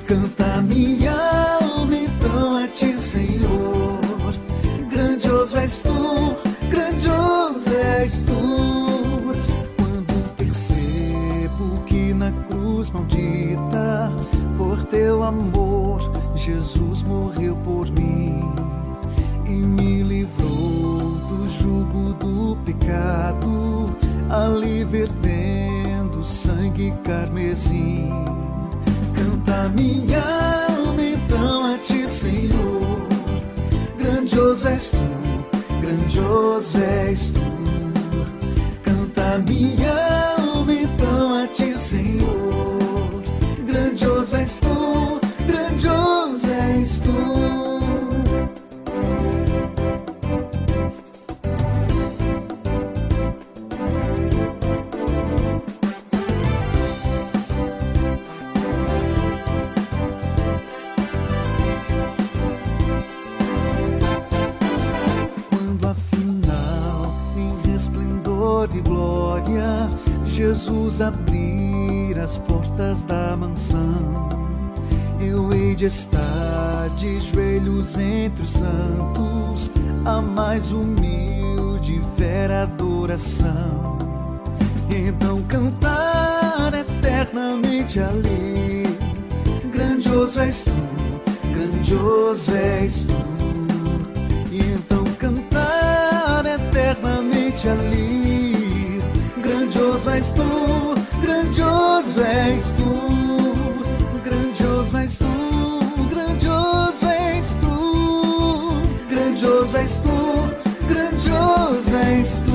Canta minha alma então a ti, Senhor. Grandioso és tu, grandioso és tu. Quando percebo que na cruz maldita, por teu amor, Jesus morreu por mim e me livrou do jugo do pecado, ali vertendo sangue carmesim. Canta minha alma então a ti, Senhor. Grandioso és tu, grandioso és tu. Canta minha alma então a ti, Senhor. Grandioso és tu, grandioso és tu. Jesus abrir as portas da mansão, eu hei de estar de joelhos entre os santos, a mais humilde e vera adoração. Então cantar eternamente ali, grandioso és tu, grandioso és tu. E então cantar eternamente ali, grandioso és tu, grandioso és tu, grandioso és tu, grandioso és tu, grandioso és tu, grandioso és tu.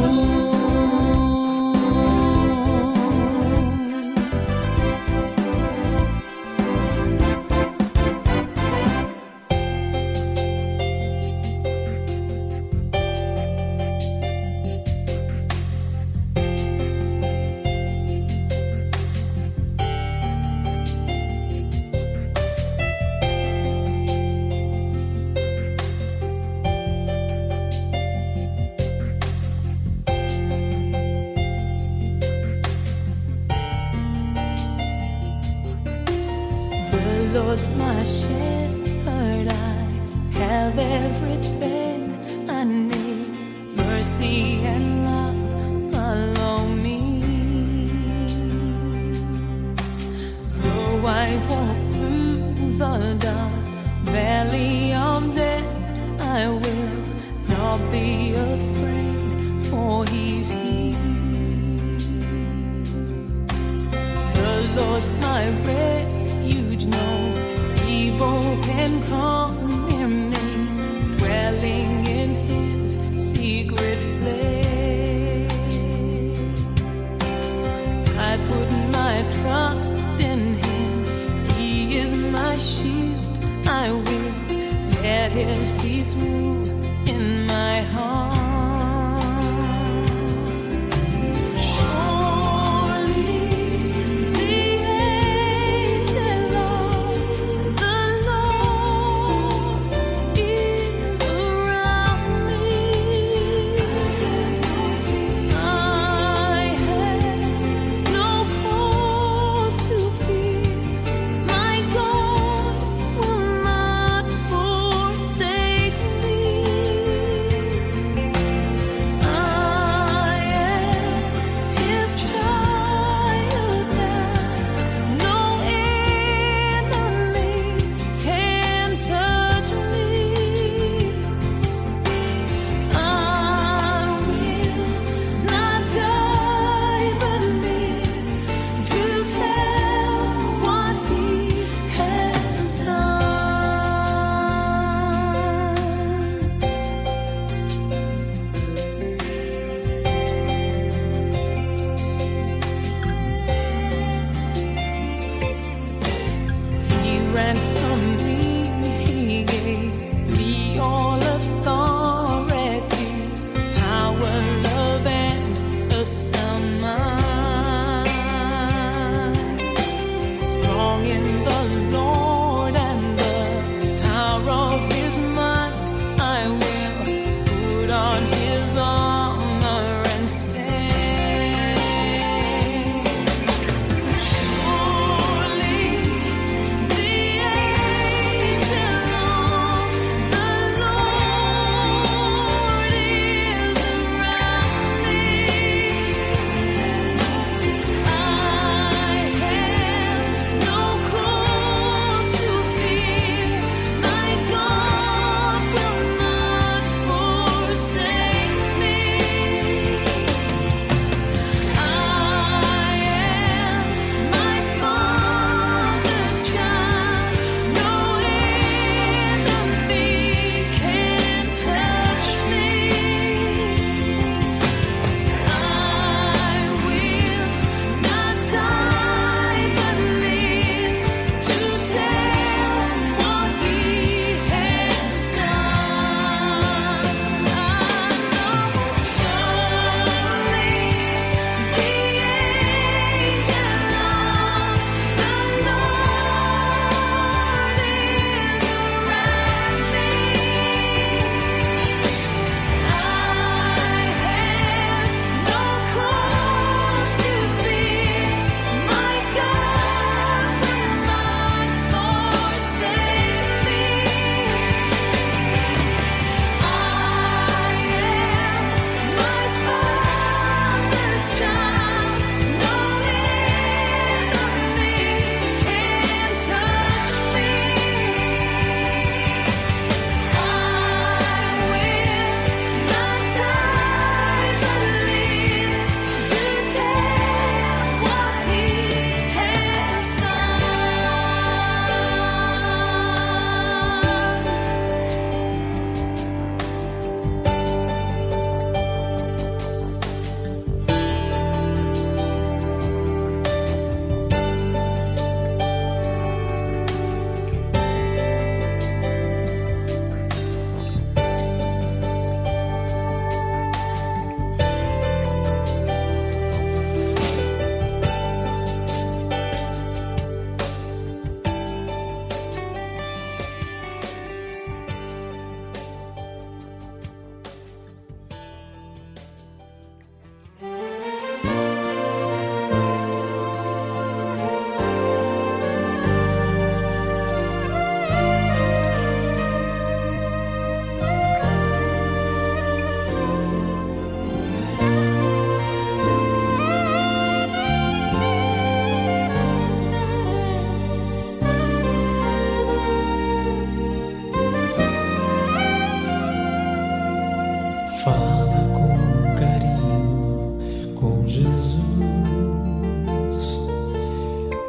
Fala com carinho com Jesus,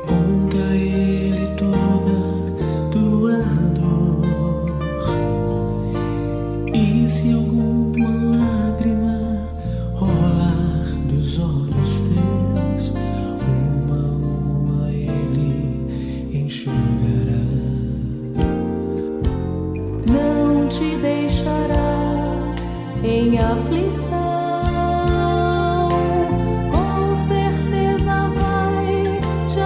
conta a Ele toda tua dor, e se alguma lágrima rolar dos olhos teus, uma Ele enxugará, não te deixará em aflição, com certeza vai te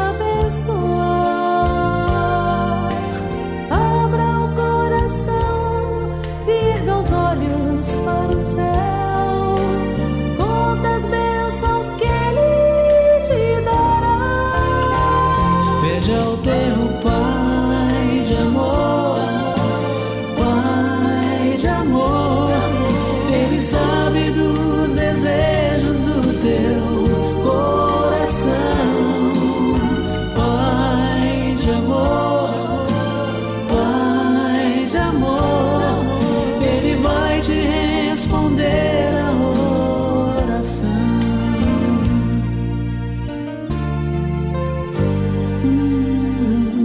abençoar. Abra o coração, erga os olhos para o céu, conta as bênçãos que Ele te dará. Pede ao teu Pai de amor, Pai de amor, sabe dos desejos do teu coração. Pai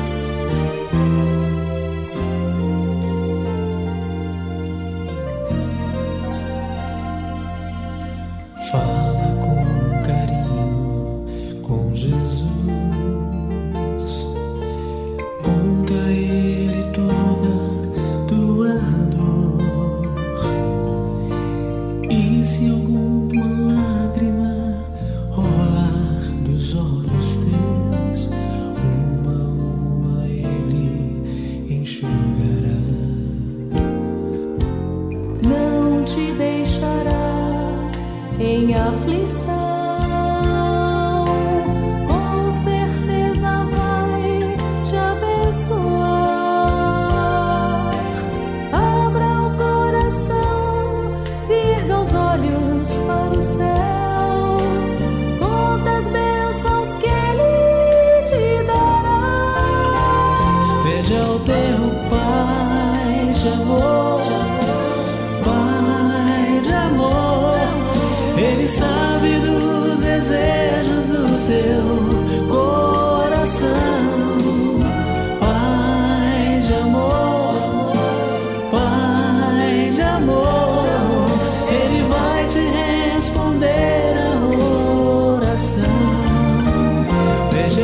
de amor, Pai de amor, Ele vai te responder a oração. Fala com carinho com Jesus, conta a Ele toda tua dor, e se alguma lágrima rolar dos olhos teus, uma Ele enxugará, não te deixará em aflição, com certeza vai te abençoar. Abra o coração, erga os olhos para o céu, conta as bênçãos que Ele te dará. Pede ao teu Pai de amor, Pai de amor, Ele sabe dos desejos do teu coração. Pai de amor, Pai de amor, Ele vai te responder a oração. Pede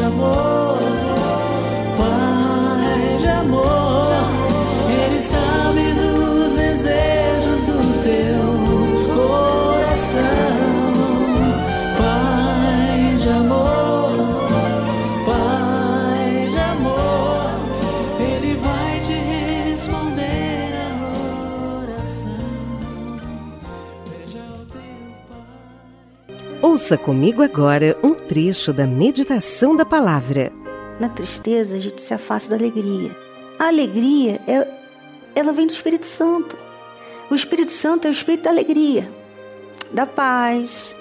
ao teu Pai de amor, Pai de amor, Ele sabe dos desejos . Ouça comigo agora um trecho da meditação da palavra. Na tristeza a gente se afasta da alegria. A alegria, ela vem do Espírito Santo. O Espírito Santo é o Espírito da alegria, da paz,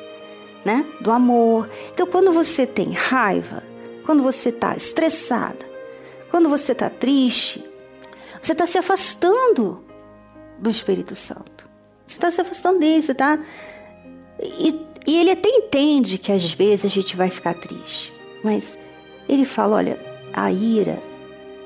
né? Do amor. Então quando você tem raiva, quando você está estressada, quando você está triste, você está se afastando do Espírito Santo. Você está se afastando dele, você está... E ele até entende que às vezes a gente vai ficar triste. Mas ele fala, olha, a ira,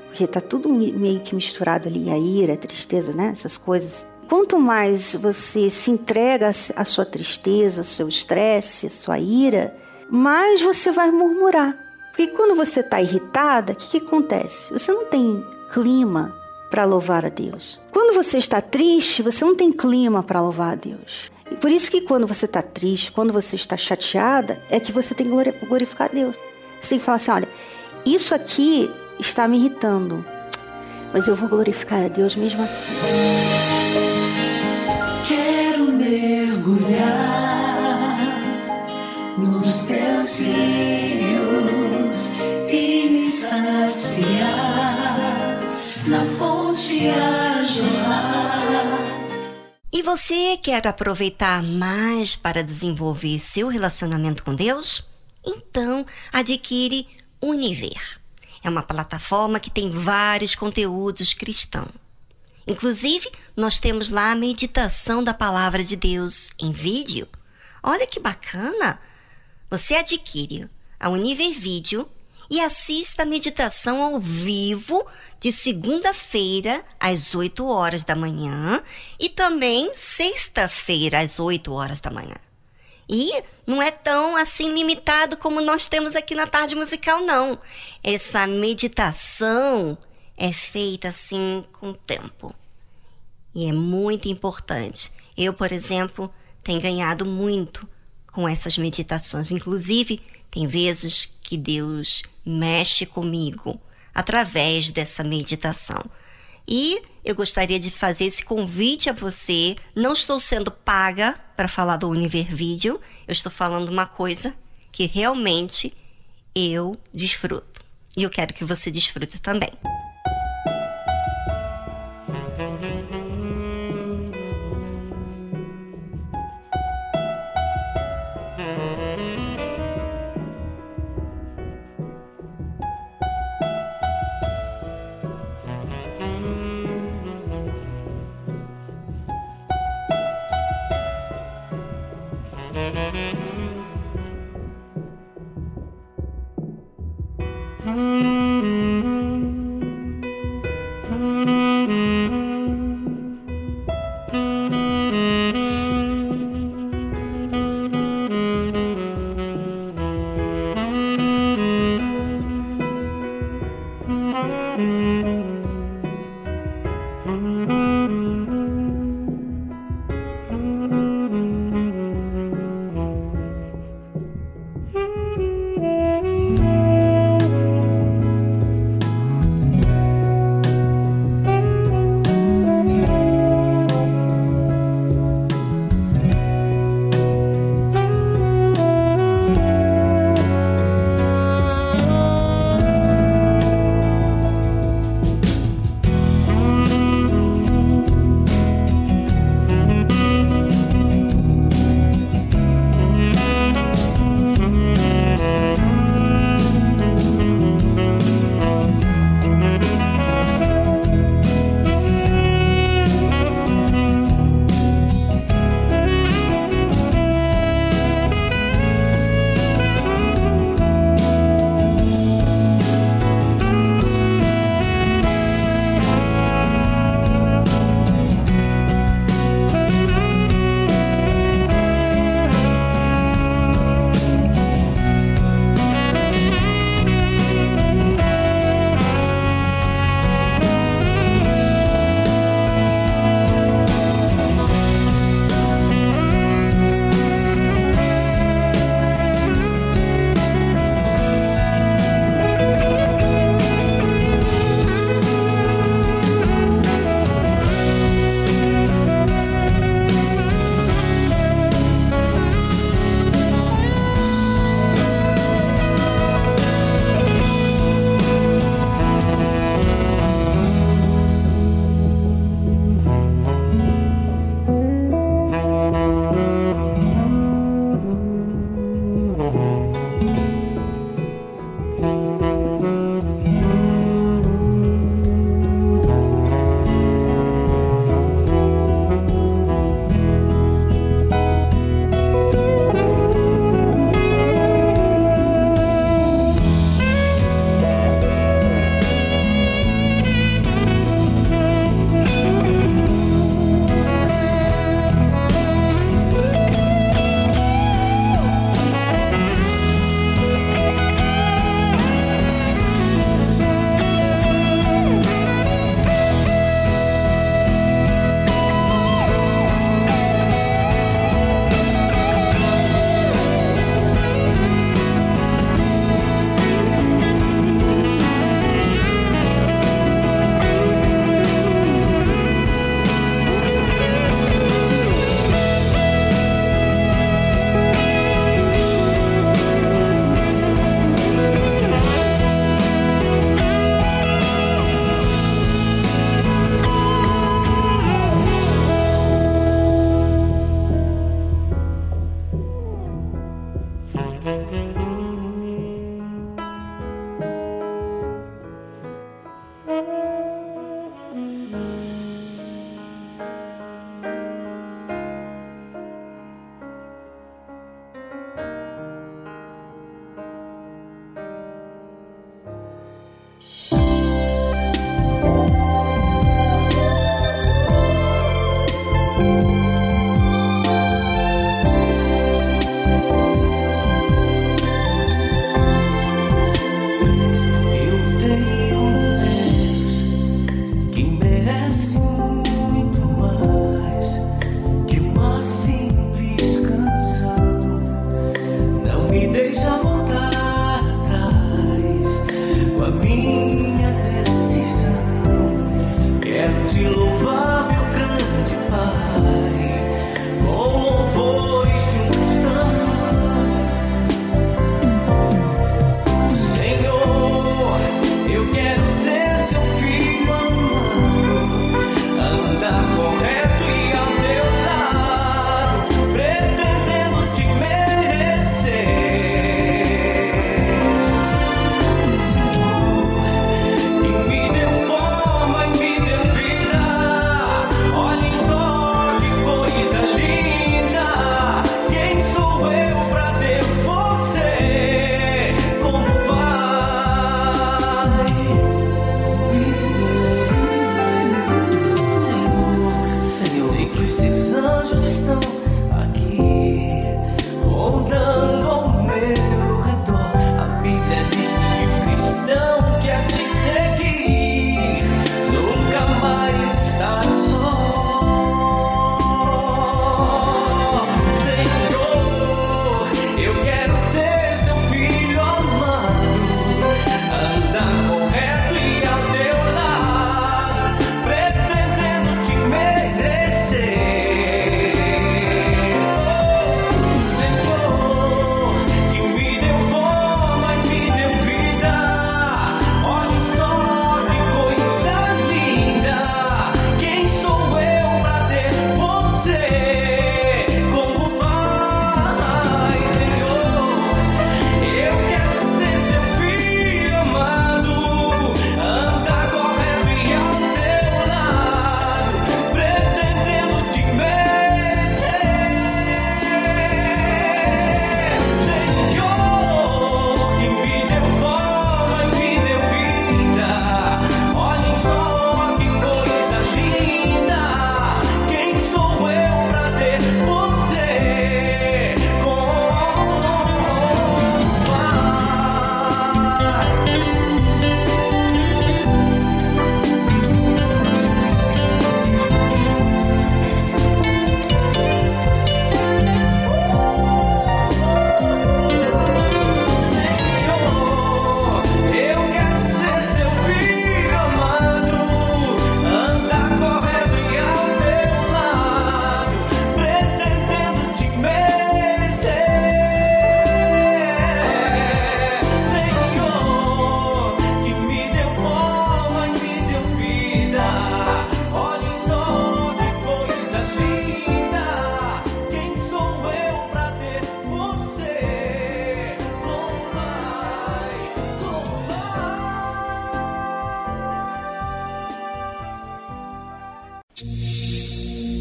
porque está tudo meio que misturado ali, a ira, a tristeza, né? Essas coisas. Quanto mais você se entrega à sua tristeza, ao seu estresse, à sua ira, mais você vai murmurar. Porque quando você está irritada, o que acontece? Você não tem clima para louvar a Deus. Quando você está triste, você não tem clima para louvar a Deus. Por isso que quando você está triste, quando você está chateada, é que você tem que glorificar a Deus. Você tem que falar assim, olha, isso aqui está me irritando, mas eu vou glorificar a Deus mesmo assim. Quero mergulhar nos teus rios e me saciar na fonte a jorrar. E você quer aproveitar mais para desenvolver seu relacionamento com Deus? Então, adquire Univer. É uma plataforma que tem vários conteúdos cristãos. Inclusive, nós temos lá a meditação da Palavra de Deus em vídeo. Olha que bacana! Você adquire a Univer Vídeo e assista a meditação ao vivo de segunda-feira às 8 horas da manhã e também sexta-feira às 8 horas da manhã. E não é tão assim limitado como nós temos aqui na Tarde Musical, não. Essa meditação é feita assim com o tempo. E é muito importante. Eu, por exemplo, tenho ganhado muito com essas meditações. Inclusive, tem vezes que Deus mexe comigo através dessa meditação. E eu gostaria de fazer esse convite a você. Não estou sendo paga para falar do Univer Vídeo. Eu estou falando uma coisa que realmente eu desfruto. E eu quero que você desfrute também.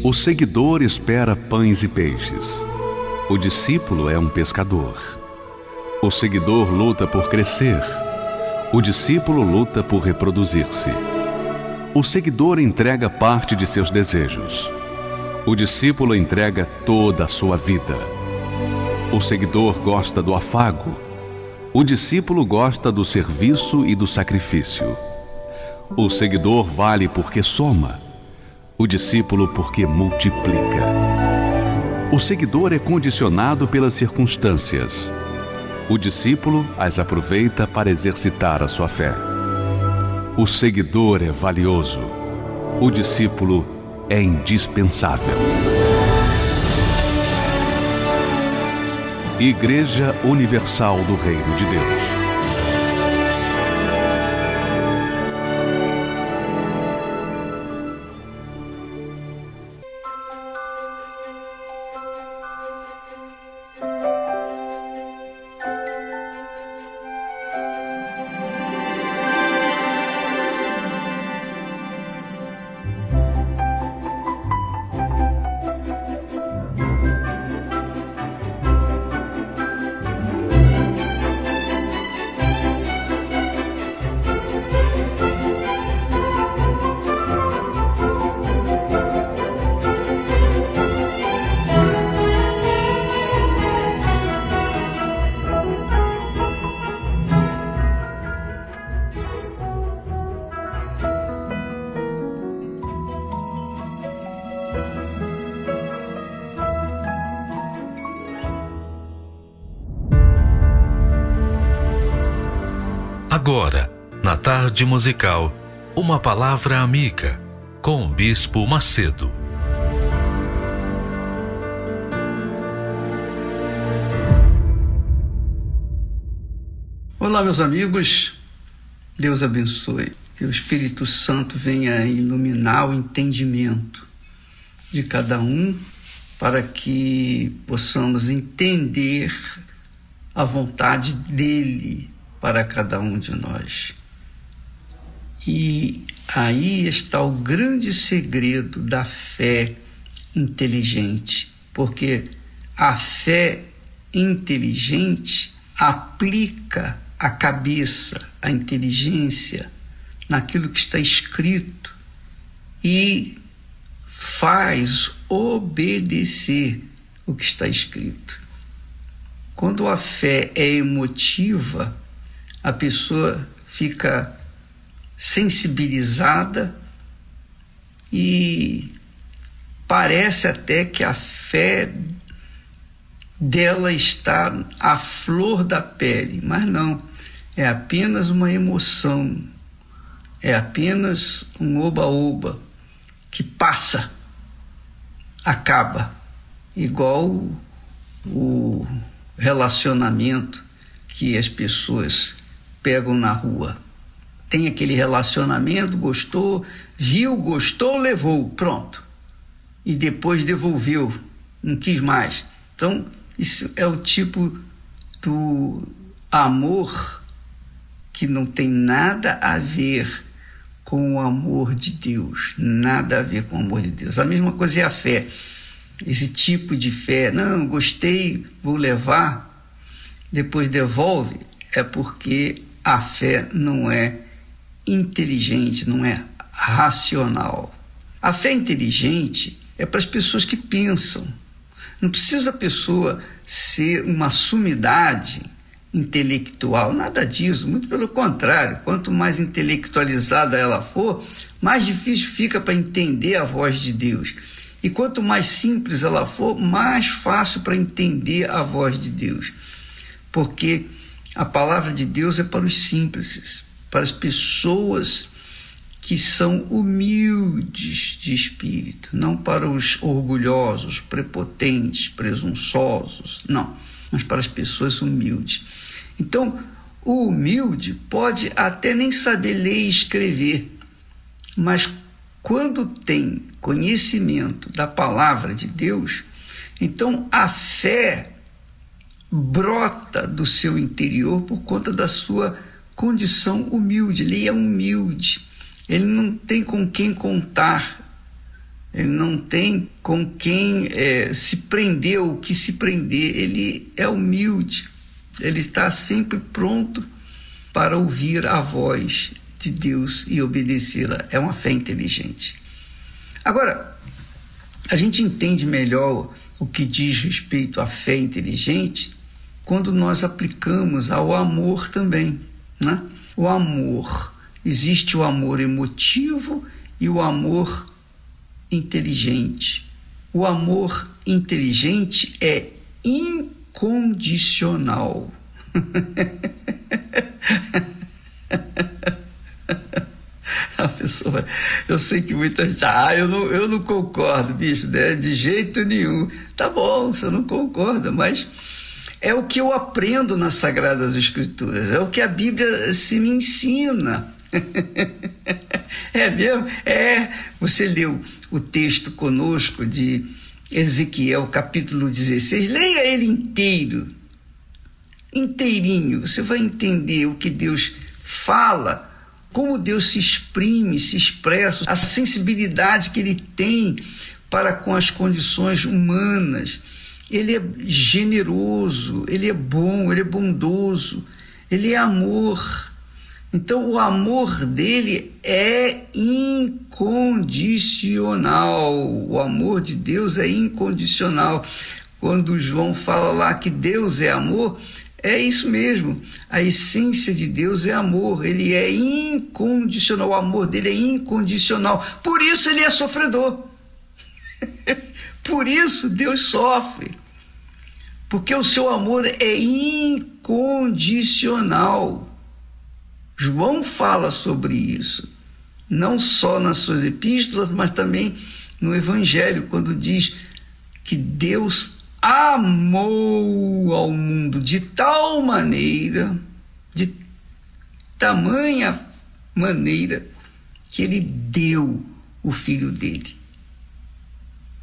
O seguidor espera pães e peixes. O discípulo é um pescador. O seguidor luta por crescer. O discípulo luta por reproduzir-se. O seguidor entrega parte de seus desejos. O discípulo entrega toda a sua vida. O seguidor gosta do afago. O discípulo gosta do serviço e do sacrifício. O seguidor vale porque soma. O discípulo porque multiplica. O seguidor é condicionado pelas circunstâncias. O discípulo as aproveita para exercitar a sua fé. O seguidor é valioso. O discípulo é indispensável. Igreja Universal do Reino de Deus. Agora, na Tarde Musical, uma palavra amiga, com o Bispo Macedo. Olá, meus amigos. Deus abençoe. Que o Espírito Santo venha iluminar o entendimento de cada um, para que possamos entender a vontade dEle para cada um de nós. E aí está o grande segredo da fé inteligente, porque a fé inteligente aplica a cabeça, a inteligência, naquilo que está escrito e faz obedecer o que está escrito. Quando a fé é emotiva, a pessoa fica sensibilizada e parece até que a fé dela está à flor da pele, mas não, é apenas uma emoção, é apenas um oba-oba que passa, acaba, igual o relacionamento que as pessoas pegam na rua. Tem aquele relacionamento, gostou, viu, gostou, levou, pronto. E depois devolveu, não quis mais. Então, isso é o tipo do amor que não tem nada a ver com o amor de Deus. Nada a ver com o amor de Deus. A mesma coisa é a fé. Esse tipo de fé, não, gostei, vou levar, depois devolve, é porque a fé não é inteligente, não é racional. A fé inteligente é para as pessoas que pensam. Não precisa a pessoa ser uma sumidade intelectual, nada disso, muito pelo contrário. Quanto mais intelectualizada ela for, mais difícil fica para entender a voz de Deus. E quanto mais simples ela for, mais fácil para entender a voz de Deus. Porque a palavra de Deus é para os simples, para as pessoas que são humildes de espírito, não para os orgulhosos, prepotentes, presunçosos, não, mas para as pessoas humildes. Então, o humilde pode até nem saber ler e escrever, mas quando tem conhecimento da palavra de Deus, então a fé brota do seu interior por conta da sua condição humilde. Ele é humilde, ele não tem com quem contar, ele não tem com quem se prender ou que se prender. Ele é humilde, ele está sempre pronto para ouvir a voz de Deus e obedecê-la. É uma fé inteligente. Agora, a gente entende melhor o que diz respeito à fé inteligente quando nós aplicamos ao amor também, né? O amor, existe o amor emotivo e o amor inteligente. O amor inteligente é incondicional. A pessoa, eu sei que muita gente, eu não concordo, bicho, né? De jeito nenhum. Tá bom, você não concorda, mas é o que eu aprendo nas Sagradas Escrituras, é o que a Bíblia se me ensina. É mesmo? É, você leu o texto conosco de Ezequiel, capítulo 16, leia ele inteiro, inteirinho, você vai entender o que Deus fala, como Deus se exprime, se expressa, a sensibilidade que ele tem para com as condições humanas. Ele é generoso, ele é bom, ele é bondoso, ele é amor. Então, o amor dele é incondicional. O amor de Deus é incondicional. Quando João fala lá que Deus é amor, é isso mesmo, a essência de Deus é amor, ele é incondicional, o amor dele é incondicional, por isso ele é sofredor, por isso Deus sofre, porque o seu amor é incondicional, João fala sobre isso, não só nas suas epístolas, mas também no Evangelho, quando diz que Deus amou ao mundo de tal maneira, de tamanha maneira, que ele deu o Filho dele.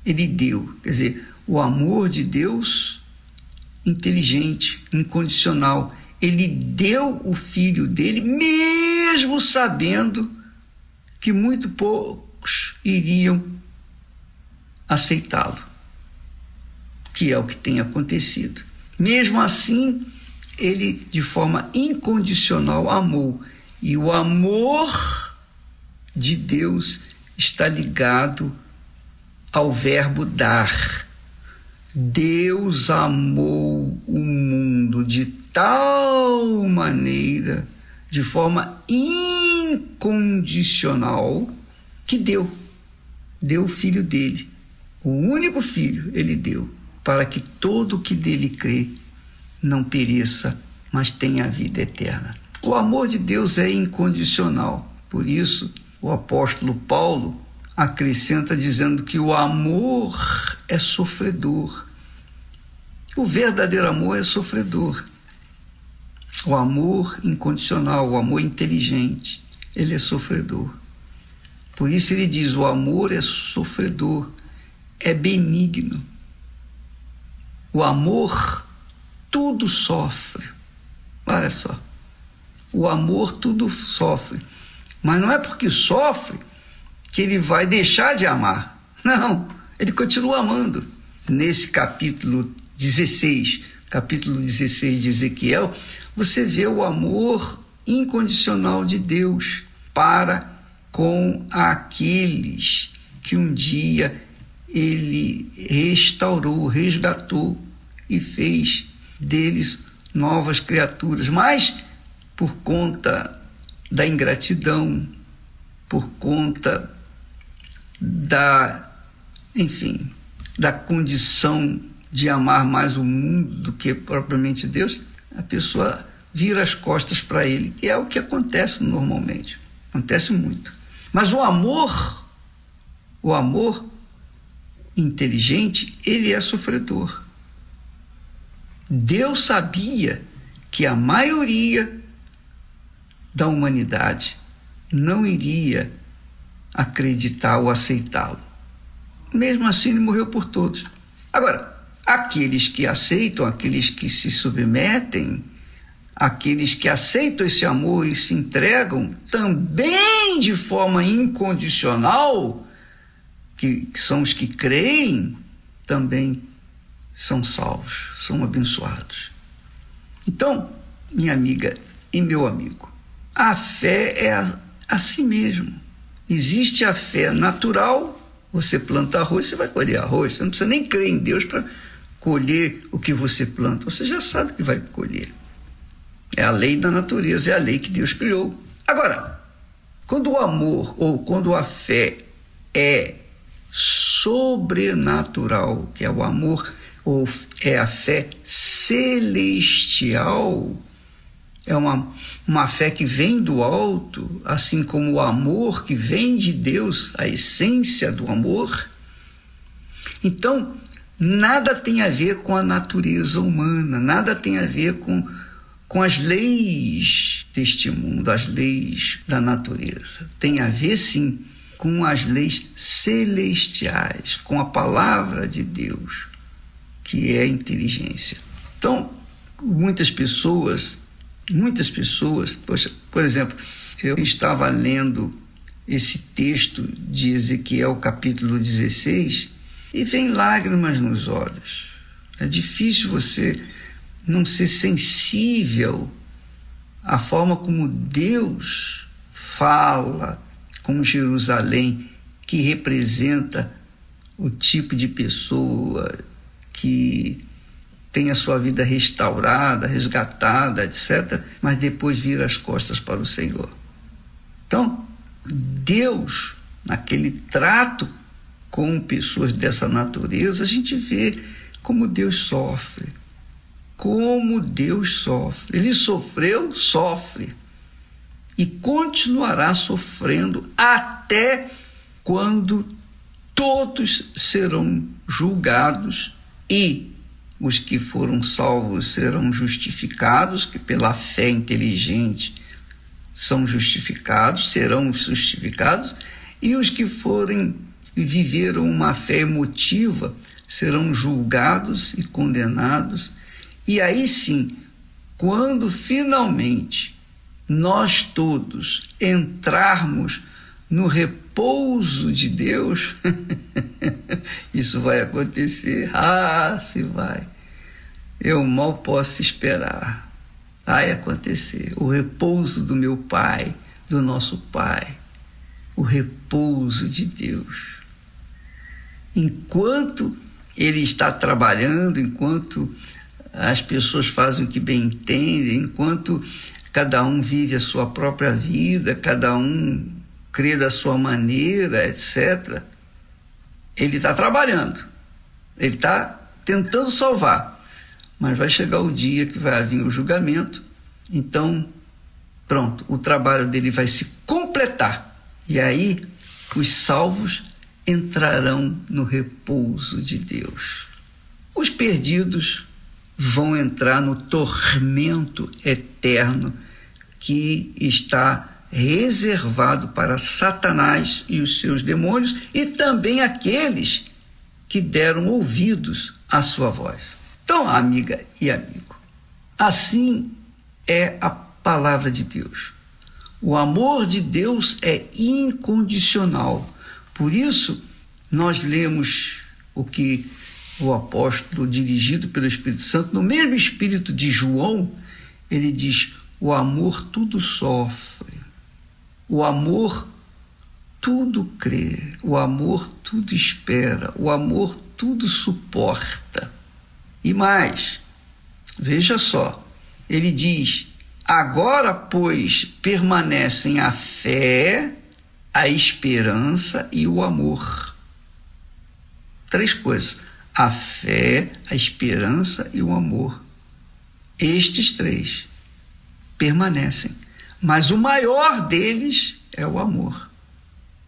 Ele deu, quer dizer, o amor de Deus inteligente, incondicional. Ele deu o Filho dele, mesmo sabendo que muito poucos iriam aceitá-lo, que é o que tem acontecido. Mesmo assim, ele de forma incondicional amou. E o amor de Deus está ligado ao verbo dar. Deus amou o mundo de tal maneira, de forma incondicional, que deu o Filho dele. O único Filho ele deu, para que todo que dele crê não pereça, mas tenha a vida eterna. O amor de Deus é incondicional. Por isso, o apóstolo Paulo acrescenta dizendo que o amor é sofredor. O verdadeiro amor é sofredor. O amor incondicional, o amor inteligente, ele é sofredor. Por isso ele diz, o amor é sofredor, é benigno. O amor tudo sofre. Olha só. O amor tudo sofre. Mas não é porque sofre que ele vai deixar de amar. Não, ele continua amando. Nesse capítulo 16 de Ezequiel, você vê o amor incondicional de Deus para com aqueles que um dia ele restaurou, resgatou e fez deles novas criaturas. Mas por conta da ingratidão, por conta da condição de amar mais o mundo do que propriamente Deus, a pessoa vira as costas para ele, que é o que acontece normalmente, acontece muito. Mas o amor inteligente, ele é sofredor. Deus sabia que a maioria da humanidade não iria acreditar ou aceitá-lo. Mesmo assim, ele morreu por todos. Agora, aqueles que aceitam, aqueles que se submetem, aqueles que aceitam esse amor e se entregam, também de forma incondicional, que são os que creem, também são salvos, são abençoados. Então, minha amiga e meu amigo, a fé é a si mesmo. Existe a fé natural, você planta arroz, você vai colher arroz. Você não precisa nem crer em Deus para colher o que você planta. Você já sabe que vai colher. É a lei da natureza, é a lei que Deus criou. Agora, quando o amor ou quando a fé é sobrenatural, que é o amor ou é a fé celestial, é uma fé que vem do alto, assim como o amor que vem de Deus, a essência do amor. Então, nada tem a ver com a natureza humana, nada tem a ver com as leis deste mundo, as leis da natureza. Tem a ver, sim, com as leis celestiais, com a palavra de Deus, que é a inteligência. Então, muitas pessoas, poxa, por exemplo, eu estava lendo esse texto de Ezequiel capítulo 16 e vem lágrimas nos olhos. É difícil você não ser sensível à forma como Deus fala com Jerusalém, que representa o tipo de pessoa que tem a sua vida restaurada, resgatada, etc., mas depois vira as costas para o Senhor. Então, Deus, naquele trato com pessoas dessa natureza, a gente vê como Deus sofre. Como Deus sofre. Ele sofreu, sofre. e continuará sofrendo até quando todos serão julgados e os que foram salvos serão justificados, que pela fé inteligente são justificados, serão justificados, e os que forem e viveram uma fé emotiva serão julgados e condenados. E aí sim, quando finalmente nós todos entrarmos no repouso de Deus, isso vai acontecer. Ah, se vai. Eu mal posso esperar. Vai acontecer. O repouso do meu Pai, do nosso Pai. O repouso de Deus. Enquanto Ele está trabalhando, enquanto as pessoas fazem o que bem entendem, enquanto cada um vive a sua própria vida, cada um crê da sua maneira, etc., Ele está trabalhando, Ele está tentando salvar, mas vai chegar o dia que vai vir o julgamento. Então, pronto, o trabalho dele vai se completar, e aí os salvos entrarão no repouso de Deus. Os perdidos vão entrar no tormento eterno que está reservado para Satanás e os seus demônios, e também aqueles que deram ouvidos à sua voz. Então, amiga e amigo, assim é a palavra de Deus. O amor de Deus é incondicional. Por isso, nós lemos o que o apóstolo, dirigido pelo Espírito Santo, no mesmo espírito de João, ele diz: o amor tudo sofre, o amor tudo crê, o amor tudo espera, o amor tudo suporta. E mais, veja só, ele diz: agora, pois, permanecem a fé, a esperança e o amor. Três coisas: a fé, a esperança e o amor. Estes três permanecem, mas o maior deles é o amor.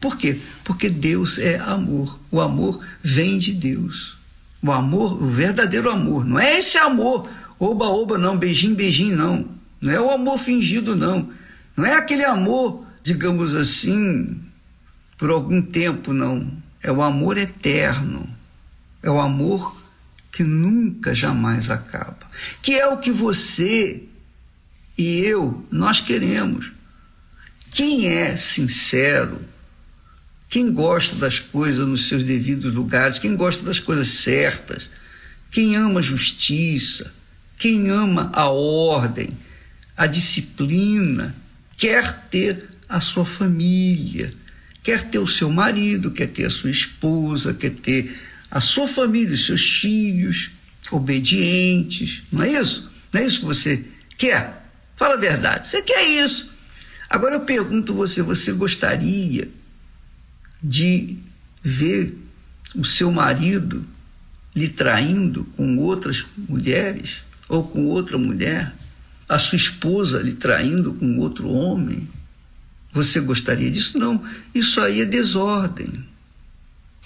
Por quê? Porque Deus é amor. O amor vem de Deus. O amor, o verdadeiro amor, não é esse amor oba-oba não, beijinho, beijinho não, não é o amor fingido não, não é aquele amor, digamos assim, por algum tempo não, é o amor eterno. É o amor que nunca, jamais acaba. Que é o que você e eu, nós queremos. Quem é sincero, quem gosta das coisas nos seus devidos lugares, quem gosta das coisas certas, quem ama a justiça, quem ama a ordem, a disciplina, quer ter a sua família, quer ter o seu marido, quer ter a sua esposa, quer ter a sua família, os seus filhos, obedientes. Não é isso? Não é isso que você quer? Fala a verdade, você quer isso. Agora eu pergunto a você, você gostaria de ver o seu marido lhe traindo com outras mulheres ou com outra mulher? A sua esposa lhe traindo com outro homem? Você gostaria disso? Não, isso aí é desordem.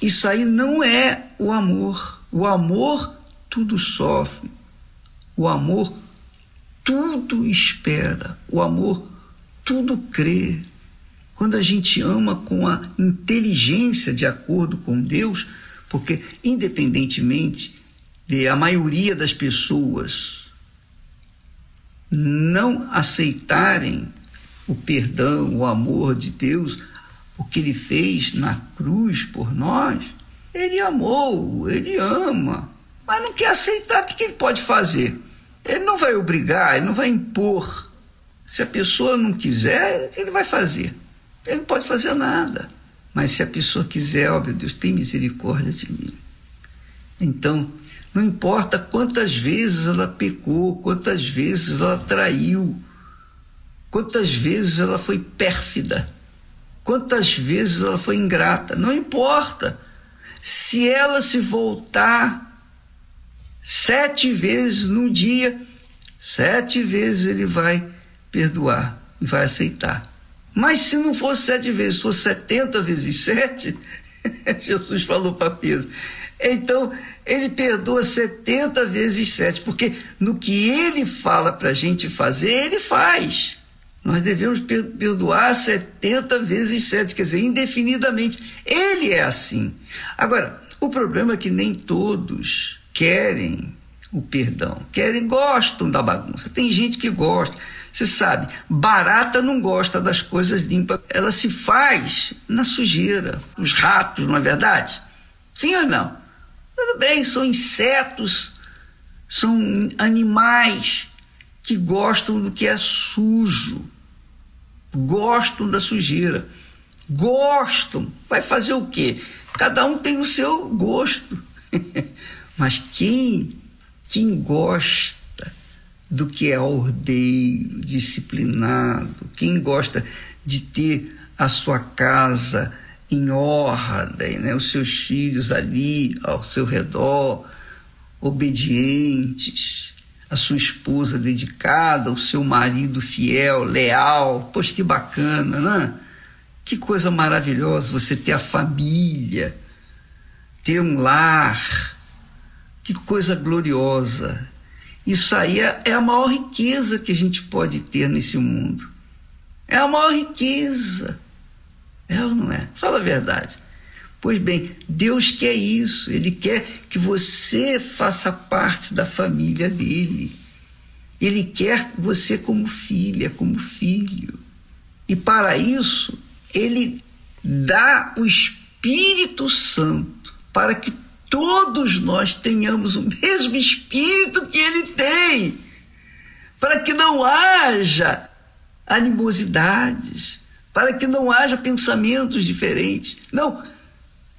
Isso aí não é o amor. O amor tudo sofre. O amor tudo espera. O amor tudo crê. Quando a gente ama com a inteligência de acordo com Deus, porque independentemente de a maioria das pessoas não aceitarem o perdão, o amor de Deus, o que Ele fez na cruz por nós, Ele amou, Ele ama, mas não quer aceitar. O que Ele pode fazer? Ele não vai obrigar, Ele não vai impor. Se a pessoa não quiser, Ele vai fazer. Ele não pode fazer nada. Mas se a pessoa quiser, ó meu Deus, tem misericórdia de mim. Então, não importa quantas vezes ela pecou, quantas vezes ela traiu, quantas vezes ela foi pérfida, quantas vezes ela foi ingrata, não importa. Se ela se voltar 7 vezes num dia, 7 vezes Ele vai perdoar. e vai aceitar. Mas se não for 7 vezes, for 70 vezes 7, Jesus falou para Pedro, então ele perdoa 70 vezes 7, porque no que ele fala para a gente fazer, ele faz. Nós devemos perdoar 70 vezes 7, quer dizer, indefinidamente. Ele é assim. Agora, o problema é que nem todos querem o perdão, gostam da bagunça. Tem gente que gosta. Você sabe, barata não gosta das coisas limpas. Ela se faz na sujeira. Os ratos, não é verdade? Sim ou não? Tudo bem, são insetos, são animais que gostam do que é sujo, gostam da sujeira, gostam. Vai fazer o quê? Cada um tem o seu gosto. Mas quem gosta do que é ordeiro, disciplinado, quem gosta de ter a sua casa em ordem, né? Os seus filhos ali ao seu redor, obedientes, a sua esposa dedicada, o seu marido fiel, leal. Poxa, que bacana, né? Que coisa maravilhosa você ter a família, ter um lar. Que coisa gloriosa. Isso aí é a maior riqueza que a gente pode ter nesse mundo. É a maior riqueza. É ou não é? Fala a verdade. Pois bem, Deus quer isso. Ele quer que você faça parte da família dele. Ele quer você como filha, como filho. E para isso, ele dá o Espírito Santo para que todos nós tenhamos o mesmo espírito que ele tem, para que não haja animosidades, para que não haja pensamentos diferentes. Não,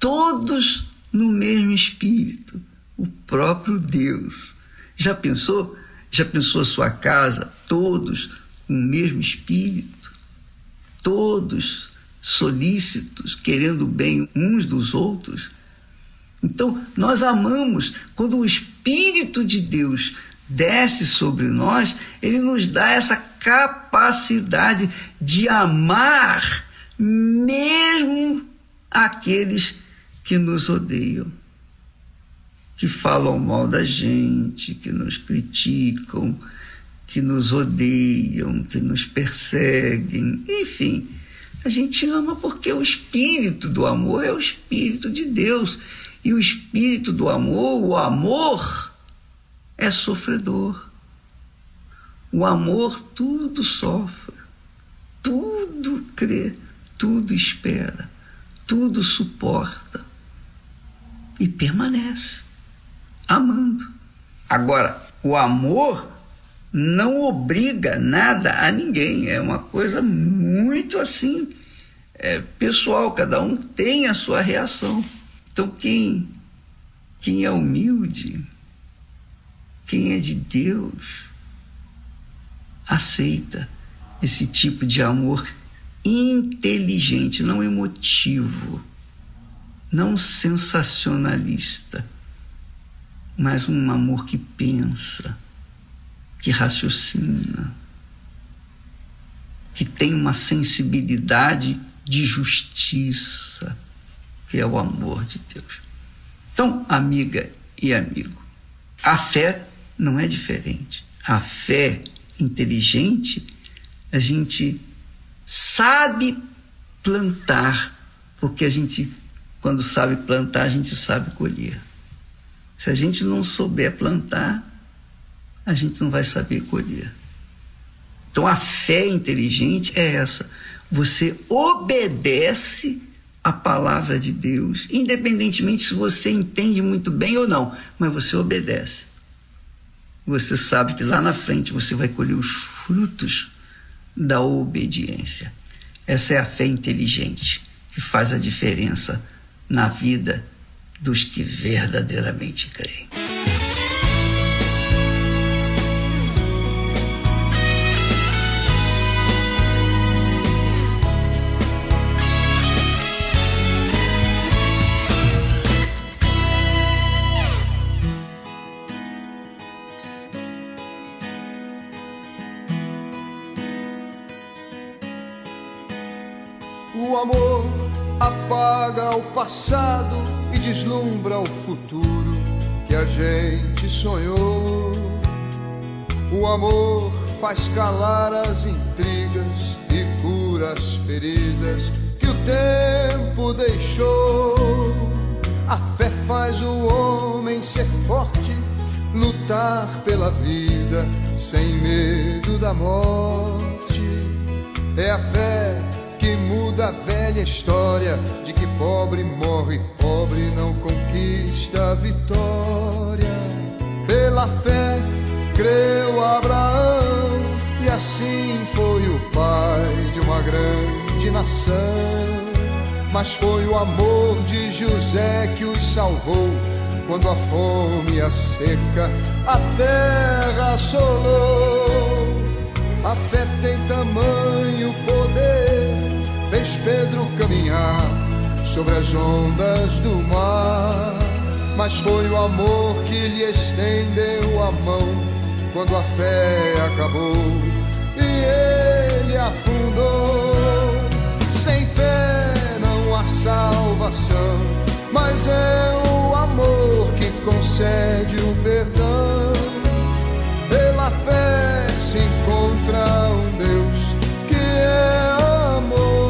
todos no mesmo espírito, o próprio Deus. Já pensou? Já pensou a sua casa? Todos com o mesmo espírito, todos solícitos, querendo o bem uns dos outros. Então, nós amamos. Quando o Espírito de Deus desce sobre nós, ele nos dá essa capacidade de amar mesmo aqueles que nos odeiam, que falam mal da gente, que nos criticam, que nos odeiam, que nos perseguem, enfim. A gente ama porque o Espírito do amor é o Espírito de Deus. E o espírito do amor, o amor, é sofredor. O amor tudo sofre, tudo crê, tudo espera, tudo suporta e permanece amando. Agora, o amor não obriga nada a ninguém, é uma coisa muito assim, pessoal, cada um tem a sua reação. Então, quem é humilde, quem é de Deus, aceita esse tipo de amor inteligente, não emotivo, não sensacionalista, mas um amor que pensa, que raciocina, que tem uma sensibilidade de justiça, que é o amor de Deus. Então, amiga e amigo, a fé não é diferente. A fé inteligente, a gente sabe plantar, porque a gente, quando sabe plantar, a gente sabe colher. Se a gente não souber plantar, a gente não vai saber colher. Então, a fé inteligente é essa. Você obedece a palavra de Deus, independentemente se você entende muito bem ou não, mas você obedece. Você sabe que lá na frente você vai colher os frutos da obediência. Essa é a fé inteligente que faz a diferença na vida dos que verdadeiramente creem. amor apaga o passado e deslumbra o futuro que a gente sonhou. O amor faz calar as intrigas e cura as feridas que o tempo deixou. A fé faz o homem ser forte, lutar pela vida sem medo da morte. É a fé que muda a velha história de que pobre morre, pobre não conquista a vitória. Pela fé creu Abraão e assim foi o pai de uma grande nação. Mas foi o amor de José que os salvou quando a fome e a seca a terra assolou. A fé tem tamanho poder, fez Pedro caminhar sobre as ondas do mar. Mas foi o amor que lhe estendeu a mão quando a fé acabou e ele afundou. Sem fé não há salvação, mas é o amor que concede o perdão. Pela fé se encontra um Deus que é amor.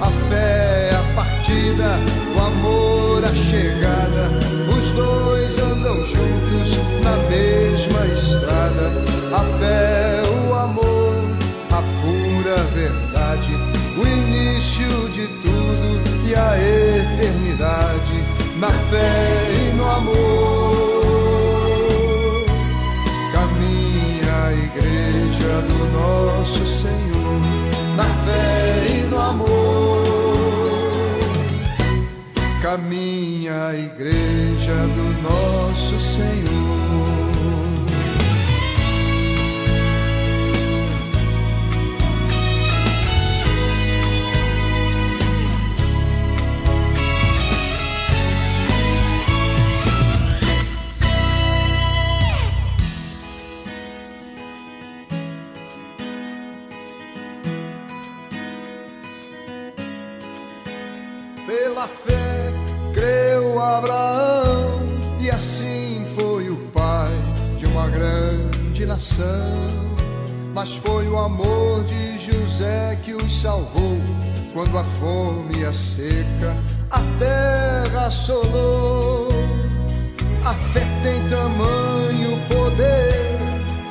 A fé é a partida, o amor a chegada. Os dois andam juntos na mesma estrada. A fé é o amor, a pura verdade, o início de tudo e a eternidade. Na fé e no amor do nosso Senhor, na fé e no amor, caminha a Igreja do nosso Senhor. Pela fé creu Abraão e assim foi o pai de uma grande nação. Mas foi o amor de José que os salvou quando a fome e a seca a terra assolou. A fé tem tamanho poder,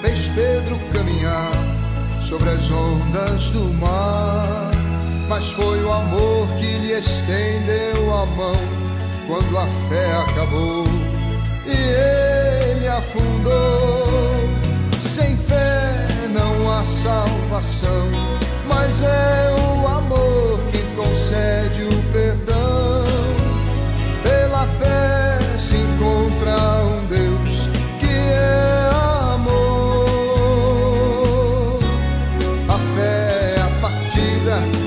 fez Pedro caminhar sobre as ondas do mar. Mas foi o amor que lhe estendeu a mão quando a fé acabou e ele afundou. Sem fé não há salvação, mas é o amor que concede o perdão. Pela fé se encontra um Deus que é amor. A fé é a partida,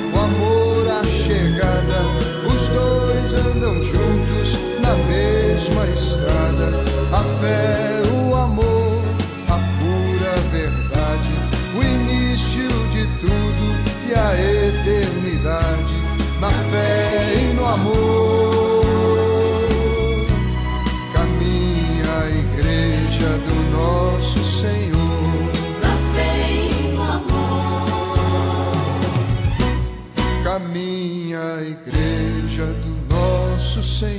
andam juntos na mesma estrada. A fé, o amor, a pura verdade, o início de tudo e a eternidade. Na fé e no amor caminha a Igreja do nosso Senhor. Na fé e no amor caminha a Igreja do nosso Senhor.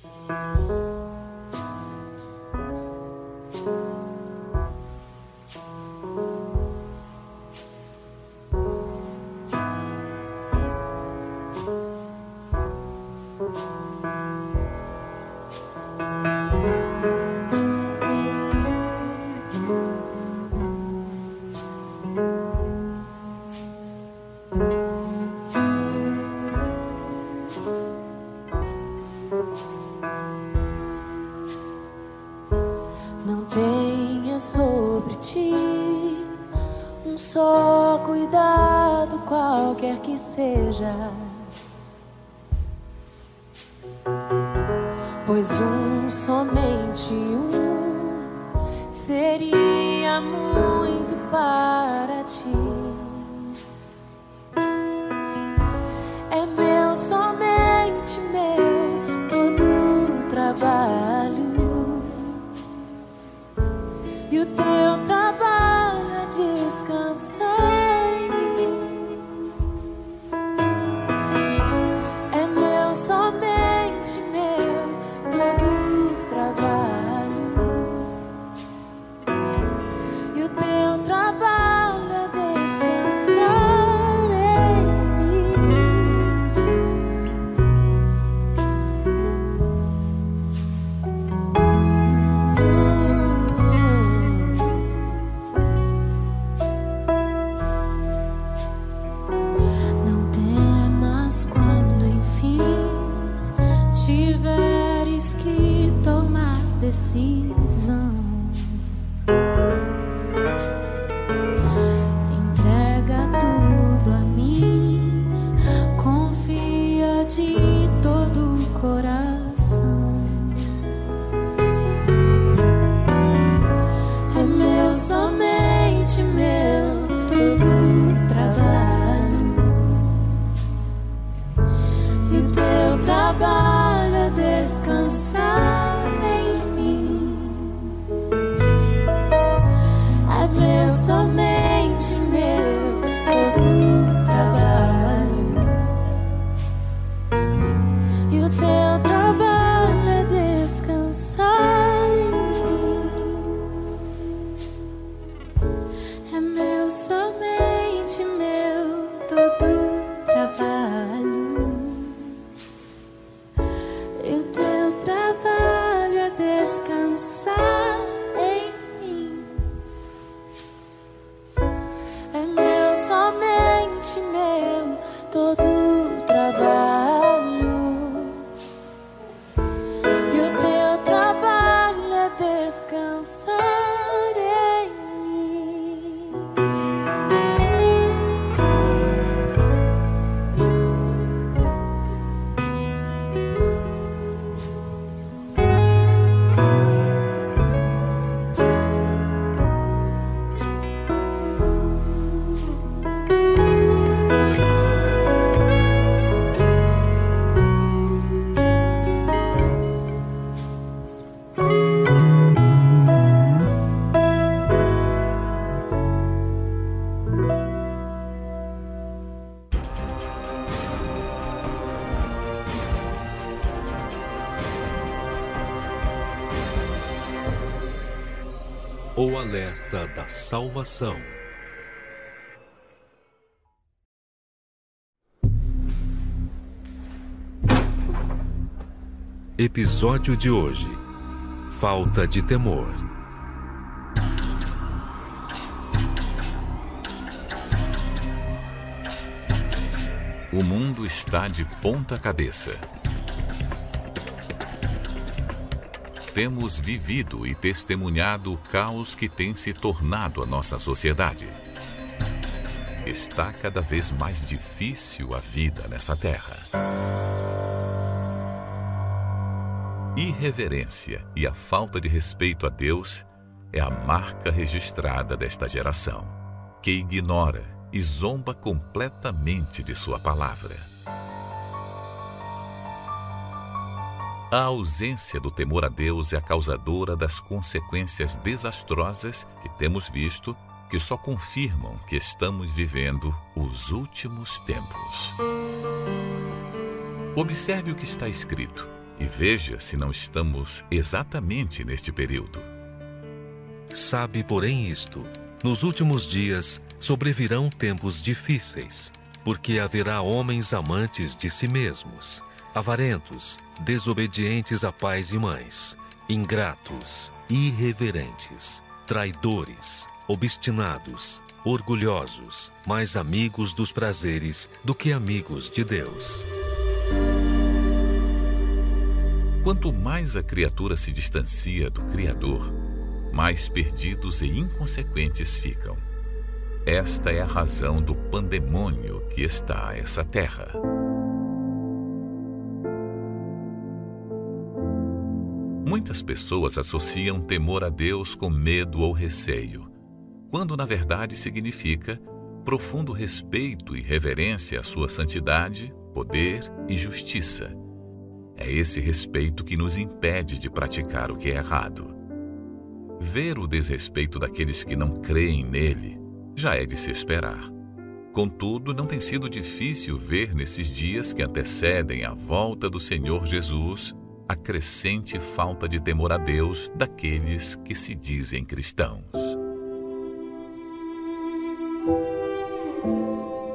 Só cuidado, qualquer que seja, pois um, somente um, seria muito para ti. É meu, somente meu, todo o trabalho, e o teu trabalho é descansar em mim. É meu, somente meu, todo o trabalho, e o teu trabalho é descansar em mim. Não temas quando enfim tiveres que tomar decisão. Entrega tudo a mim, confia de todo o coração. É meu, somente meu, todo o trabalho, e o teu trabalho é descansar em mim. É meu, somente meu, todo o trabalho, e o teu trabalho é descansar em mim. É meu, somente meu, todo o trabalho, e o teu trabalho é descansar em mim. É meu, somente meu, todo o trabalho, e o teu trabalho é descansar em mim. O alerta da salvação. Episódio de hoje: falta de temor. O mundo está de ponta cabeça. Temos vivido e testemunhado o caos que tem se tornado a nossa sociedade. Está cada vez mais difícil a vida nessa terra. Irreverência e a falta de respeito a Deus é a marca registrada desta geração, que ignora e zomba completamente de sua palavra. A ausência do temor a Deus é a causadora das consequências desastrosas que temos visto, que só confirmam que estamos vivendo os últimos tempos. Observe o que está escrito e veja se não estamos exatamente neste período. Sabe, porém, isto: nos últimos dias sobrevirão tempos difíceis, porque haverá homens amantes de si mesmos, avarentos, desobedientes a pais e mães, ingratos, irreverentes, traidores, obstinados, orgulhosos, mais amigos dos prazeres do que amigos de Deus. Quanto mais a criatura se distancia do Criador, mais perdidos e inconsequentes ficam. Esta é a razão do pandemônio que está essa terra. Muitas pessoas associam temor a Deus com medo ou receio, quando na verdade significa profundo respeito e reverência à sua santidade, poder e justiça. É esse respeito que nos impede de praticar o que é errado. Ver o desrespeito daqueles que não creem nele já é de se esperar. Contudo, não tem sido difícil ver nesses dias que antecedem a volta do Senhor Jesus a crescente falta de temor a Deus daqueles que se dizem cristãos.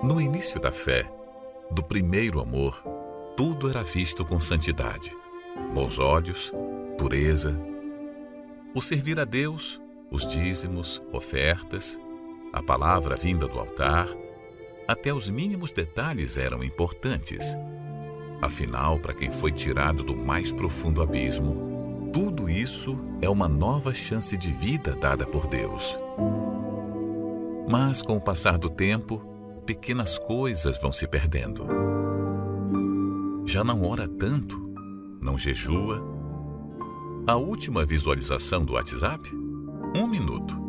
No início da fé, do primeiro amor, tudo era visto com santidade, bons olhos, pureza. O servir a Deus, os dízimos, ofertas, a palavra vinda do altar, até os mínimos detalhes eram importantes. Afinal, para quem foi tirado do mais profundo abismo, tudo isso é uma nova chance de vida dada por Deus. Mas com o passar do tempo, pequenas coisas vão se perdendo. Já não ora tanto, não jejua. A última visualização do WhatsApp? 1 minuto.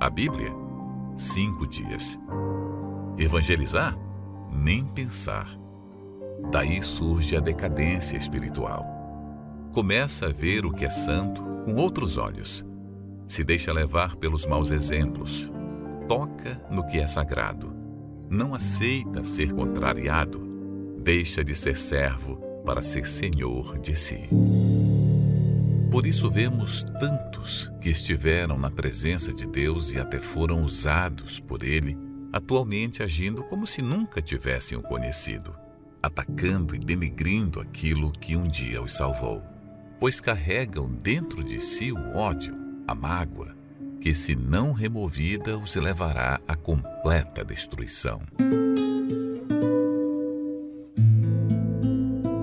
A Bíblia? 5 dias. Evangelizar? Nem pensar. Daí surge a decadência espiritual. Começa a ver o que é santo com outros olhos. Se deixa levar pelos maus exemplos. Toca no que é sagrado. Não aceita ser contrariado. Deixa de ser servo para ser senhor de si. Por isso vemos tantos que estiveram na presença de Deus e até foram usados por Ele, atualmente agindo como se nunca tivessem o conhecido, atacando e denegrindo aquilo que um dia os salvou, pois carregam dentro de si o ódio, a mágoa, que se não removida os levará à completa destruição.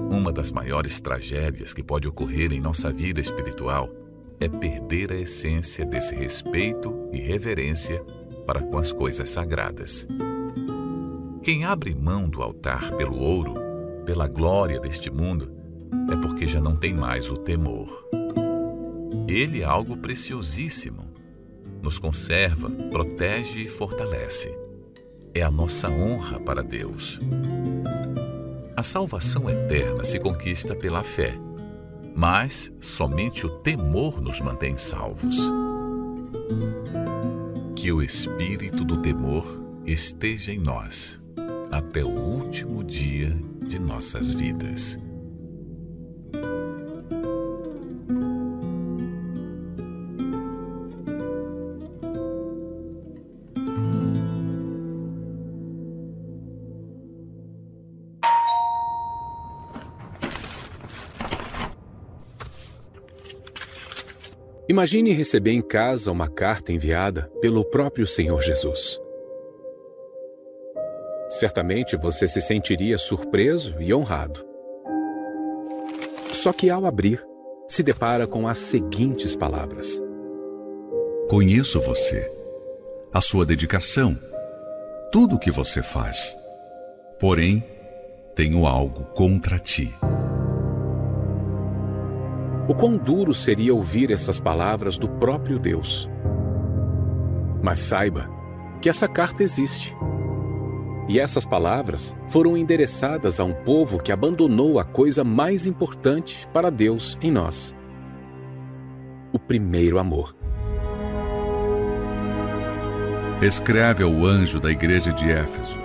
Uma das maiores tragédias que pode ocorrer em nossa vida espiritual é perder a essência desse respeito e reverência para com as coisas sagradas. Quem abre mão do altar pelo ouro, pela glória deste mundo, é porque já não tem mais o temor. Ele é algo preciosíssimo. Nos conserva, protege e fortalece. É a nossa honra para Deus. A salvação eterna se conquista pela fé, mas somente o temor nos mantém salvos. Que o espírito do temor esteja em nós até o último dia de nossas vidas. Imagine receber em casa uma carta enviada pelo próprio Senhor Jesus. Certamente você se sentiria surpreso e honrado. Só que ao abrir, se depara com as seguintes palavras: Conheço você, a sua dedicação, tudo o que você faz. Porém, tenho algo contra ti. O quão duro seria ouvir essas palavras do próprio Deus. Mas saiba que essa carta existe. E essas palavras foram endereçadas a um povo que abandonou a coisa mais importante para Deus em nós: o primeiro amor. Escreve ao anjo da igreja de Éfeso: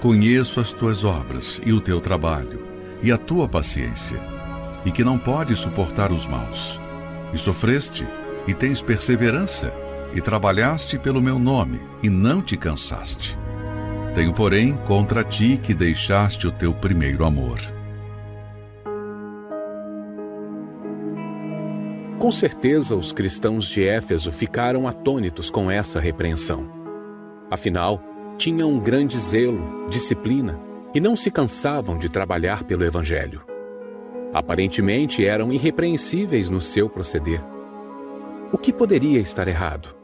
Conheço as tuas obras e o teu trabalho e a tua paciência, e que não pode suportar os maus. E sofreste, e tens perseverança, e trabalhaste pelo meu nome, e não te cansaste. Tenho, porém, contra ti que deixaste o teu primeiro amor. Com certeza os cristãos de Éfeso ficaram atônitos com essa repreensão. Afinal, tinham um grande zelo, disciplina, e não se cansavam de trabalhar pelo Evangelho. Aparentemente eram irrepreensíveis no seu proceder. O que poderia estar errado?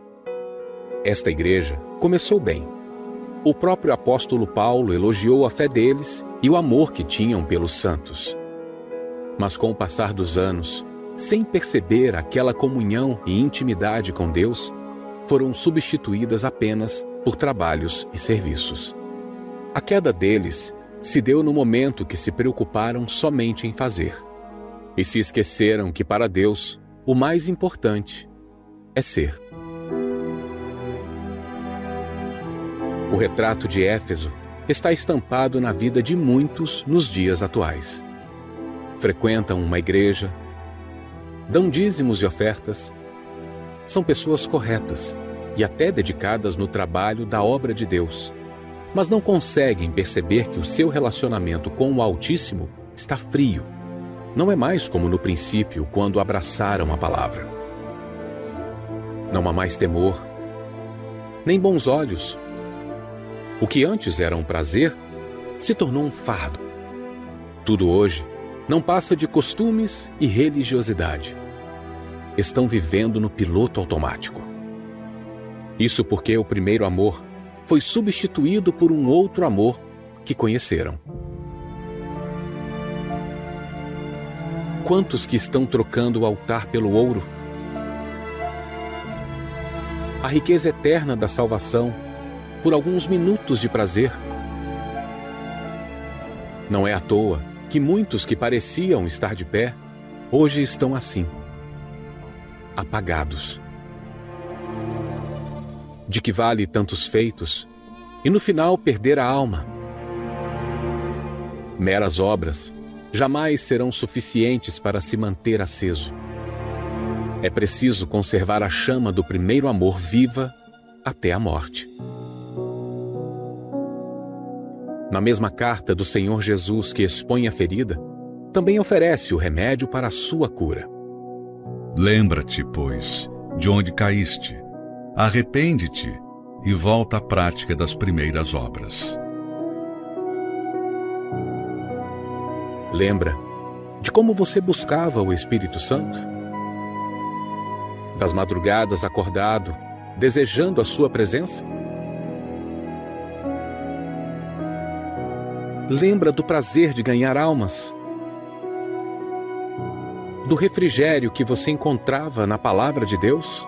Esta igreja começou bem. O próprio apóstolo Paulo elogiou a fé deles e o amor que tinham pelos santos. Mas com o passar dos anos, sem perceber aquela comunhão e intimidade com Deus, foram substituídas apenas por trabalhos e serviços. A queda deles se deu no momento que se preocuparam somente em fazer. E se esqueceram que para Deus, o mais importante é ser. O retrato de Éfeso está estampado na vida de muitos nos dias atuais. Frequentam uma igreja, dão dízimos e ofertas, são pessoas corretas e até dedicadas no trabalho da obra de Deus, mas não conseguem perceber que o seu relacionamento com o Altíssimo está frio. Não é mais como no princípio, quando abraçaram a palavra. Não há mais temor, nem bons olhos. O que antes era um prazer, se tornou um fardo. Tudo hoje não passa de costumes e religiosidade. Estão vivendo no piloto automático. Isso porque o primeiro amor foi substituído por um outro amor que conheceram. Quantos que estão trocando o altar pelo ouro? A riqueza eterna da salvação por alguns minutos de prazer. Não é à toa que muitos que pareciam estar de pé, hoje estão assim, apagados. De que vale tantos feitos e no final perder a alma? Meras obras jamais serão suficientes para se manter aceso. É preciso conservar a chama do primeiro amor viva até a morte. Na mesma carta do Senhor Jesus que expõe a ferida, também oferece o remédio para a sua cura. Lembra-te, pois, de onde caíste, arrepende-te e volta à prática das primeiras obras. Lembra de como você buscava o Espírito Santo? Das madrugadas acordado, desejando a sua presença? Lembra do prazer de ganhar almas? Do refrigério que você encontrava na palavra de Deus?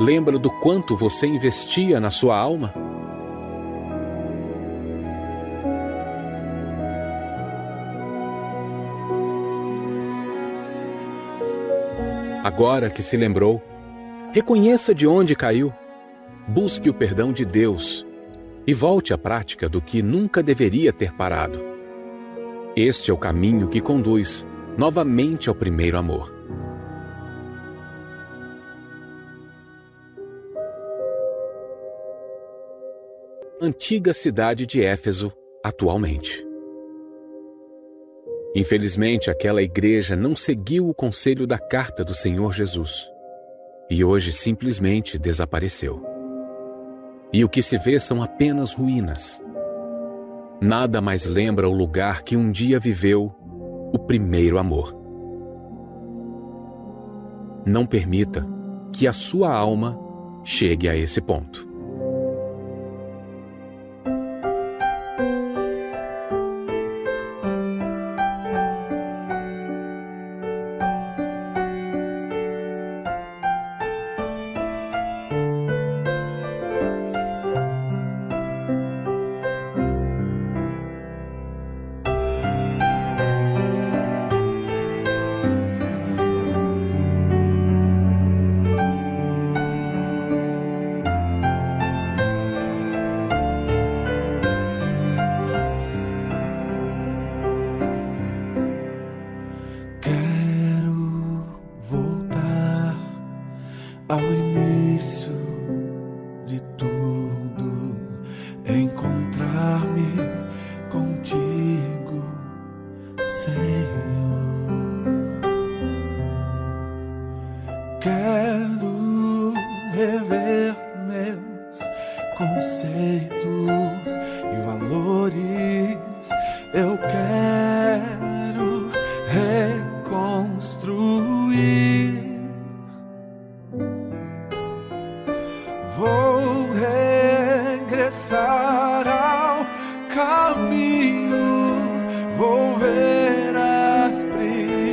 Lembra do quanto você investia na sua alma? Agora que se lembrou, reconheça de onde caiu, busque o perdão de Deus e volte à prática do que nunca deveria ter parado. Este é o caminho que conduz novamente ao primeiro amor. Antiga cidade de Éfeso, atualmente. Infelizmente, aquela igreja não seguiu o conselho da carta do Senhor Jesus e hoje simplesmente desapareceu. E o que se vê são apenas ruínas. Nada mais lembra o lugar que um dia viveu o primeiro amor. Não permita que a sua alma chegue a esse ponto. Vou ver as prisões.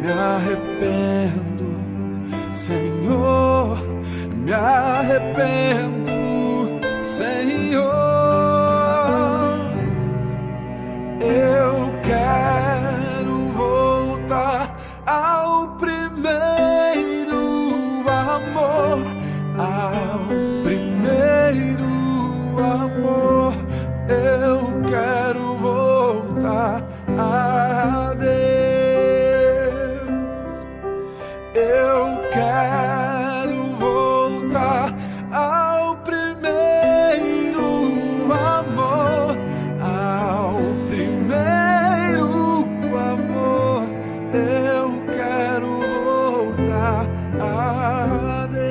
me arrependo, Senhor, me arrependo, Senhor, eu quero voltar ao primeiro amor, ao primeiro amor, eu quero voltar a Deus, eu quero voltar ao primeiro amor, ao primeiro amor, eu quero voltar a Deus.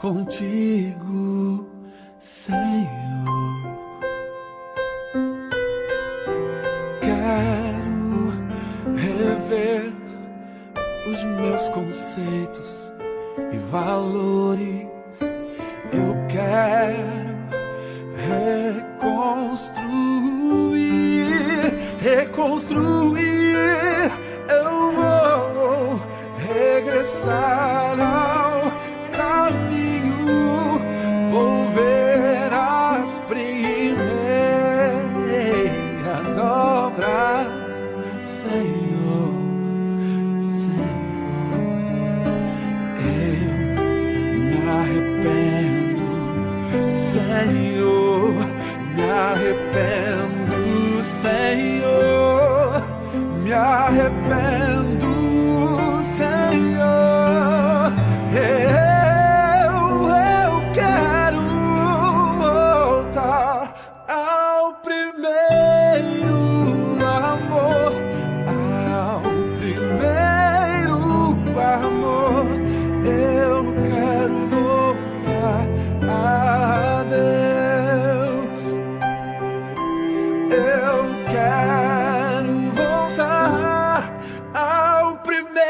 Contigo, Senhor, quero rever os meus conceitos e valores. Eu quero reconstruir, reconstruir. Eu vou regressar ao caminho, vou ver as primeiras obras, Senhor, Senhor, eu me arrependo, Senhor, me arrependo, Senhor, me arrependo, Senhor, eu quero voltar ao primeiro amor, ao primeiro amor, eu quero voltar a Deus, eu quero voltar ao primeiro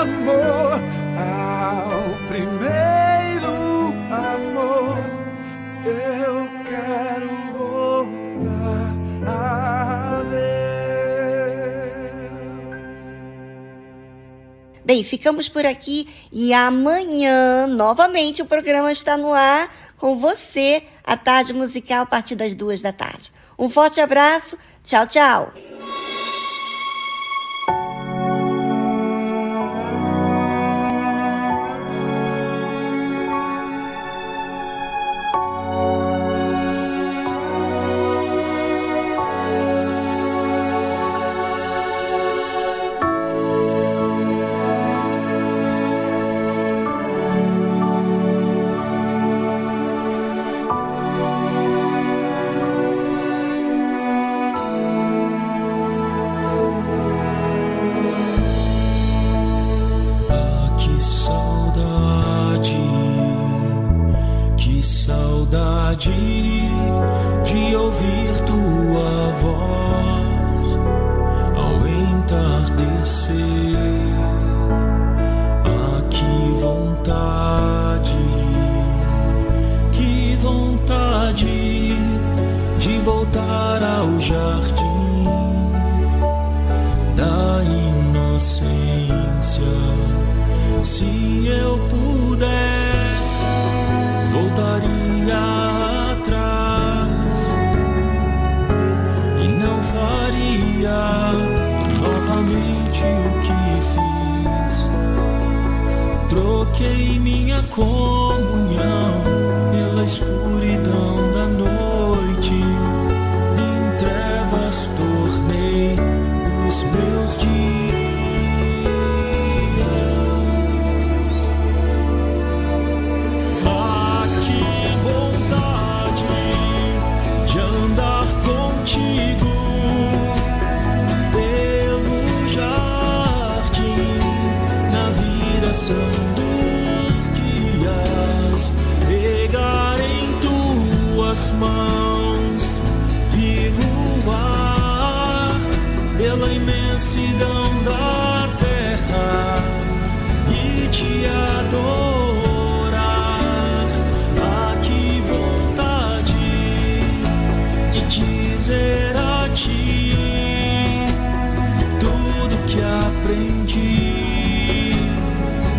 amor, ao primeiro amor, eu quero voltar a Deus. Bem, ficamos por aqui e amanhã, novamente, o programa está no ar com você, a Tarde Musical, a partir das 14h. Um forte abraço, tchau, tchau. De ouvir tua voz ao entardecer, ah, que vontade de voltar ao jardim da inocência. Se eu pudesse, voltaria novamente o que fiz. Troquei minha comunhão pela escuridão da noite. Em trevas tornei os meus dias. Ah, que vontade de andar contigo, imensidão da terra e te adorar. Ah, que vontade de dizer a ti tudo que aprendi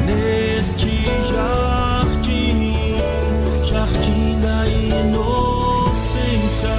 neste jardim, jardim da inocência.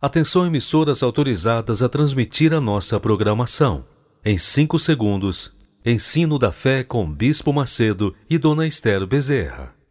Atenção, emissoras autorizadas a transmitir a nossa programação. Em 5 segundos, Ensino da Fé com Bispo Macedo e Dona Esther Bezerra.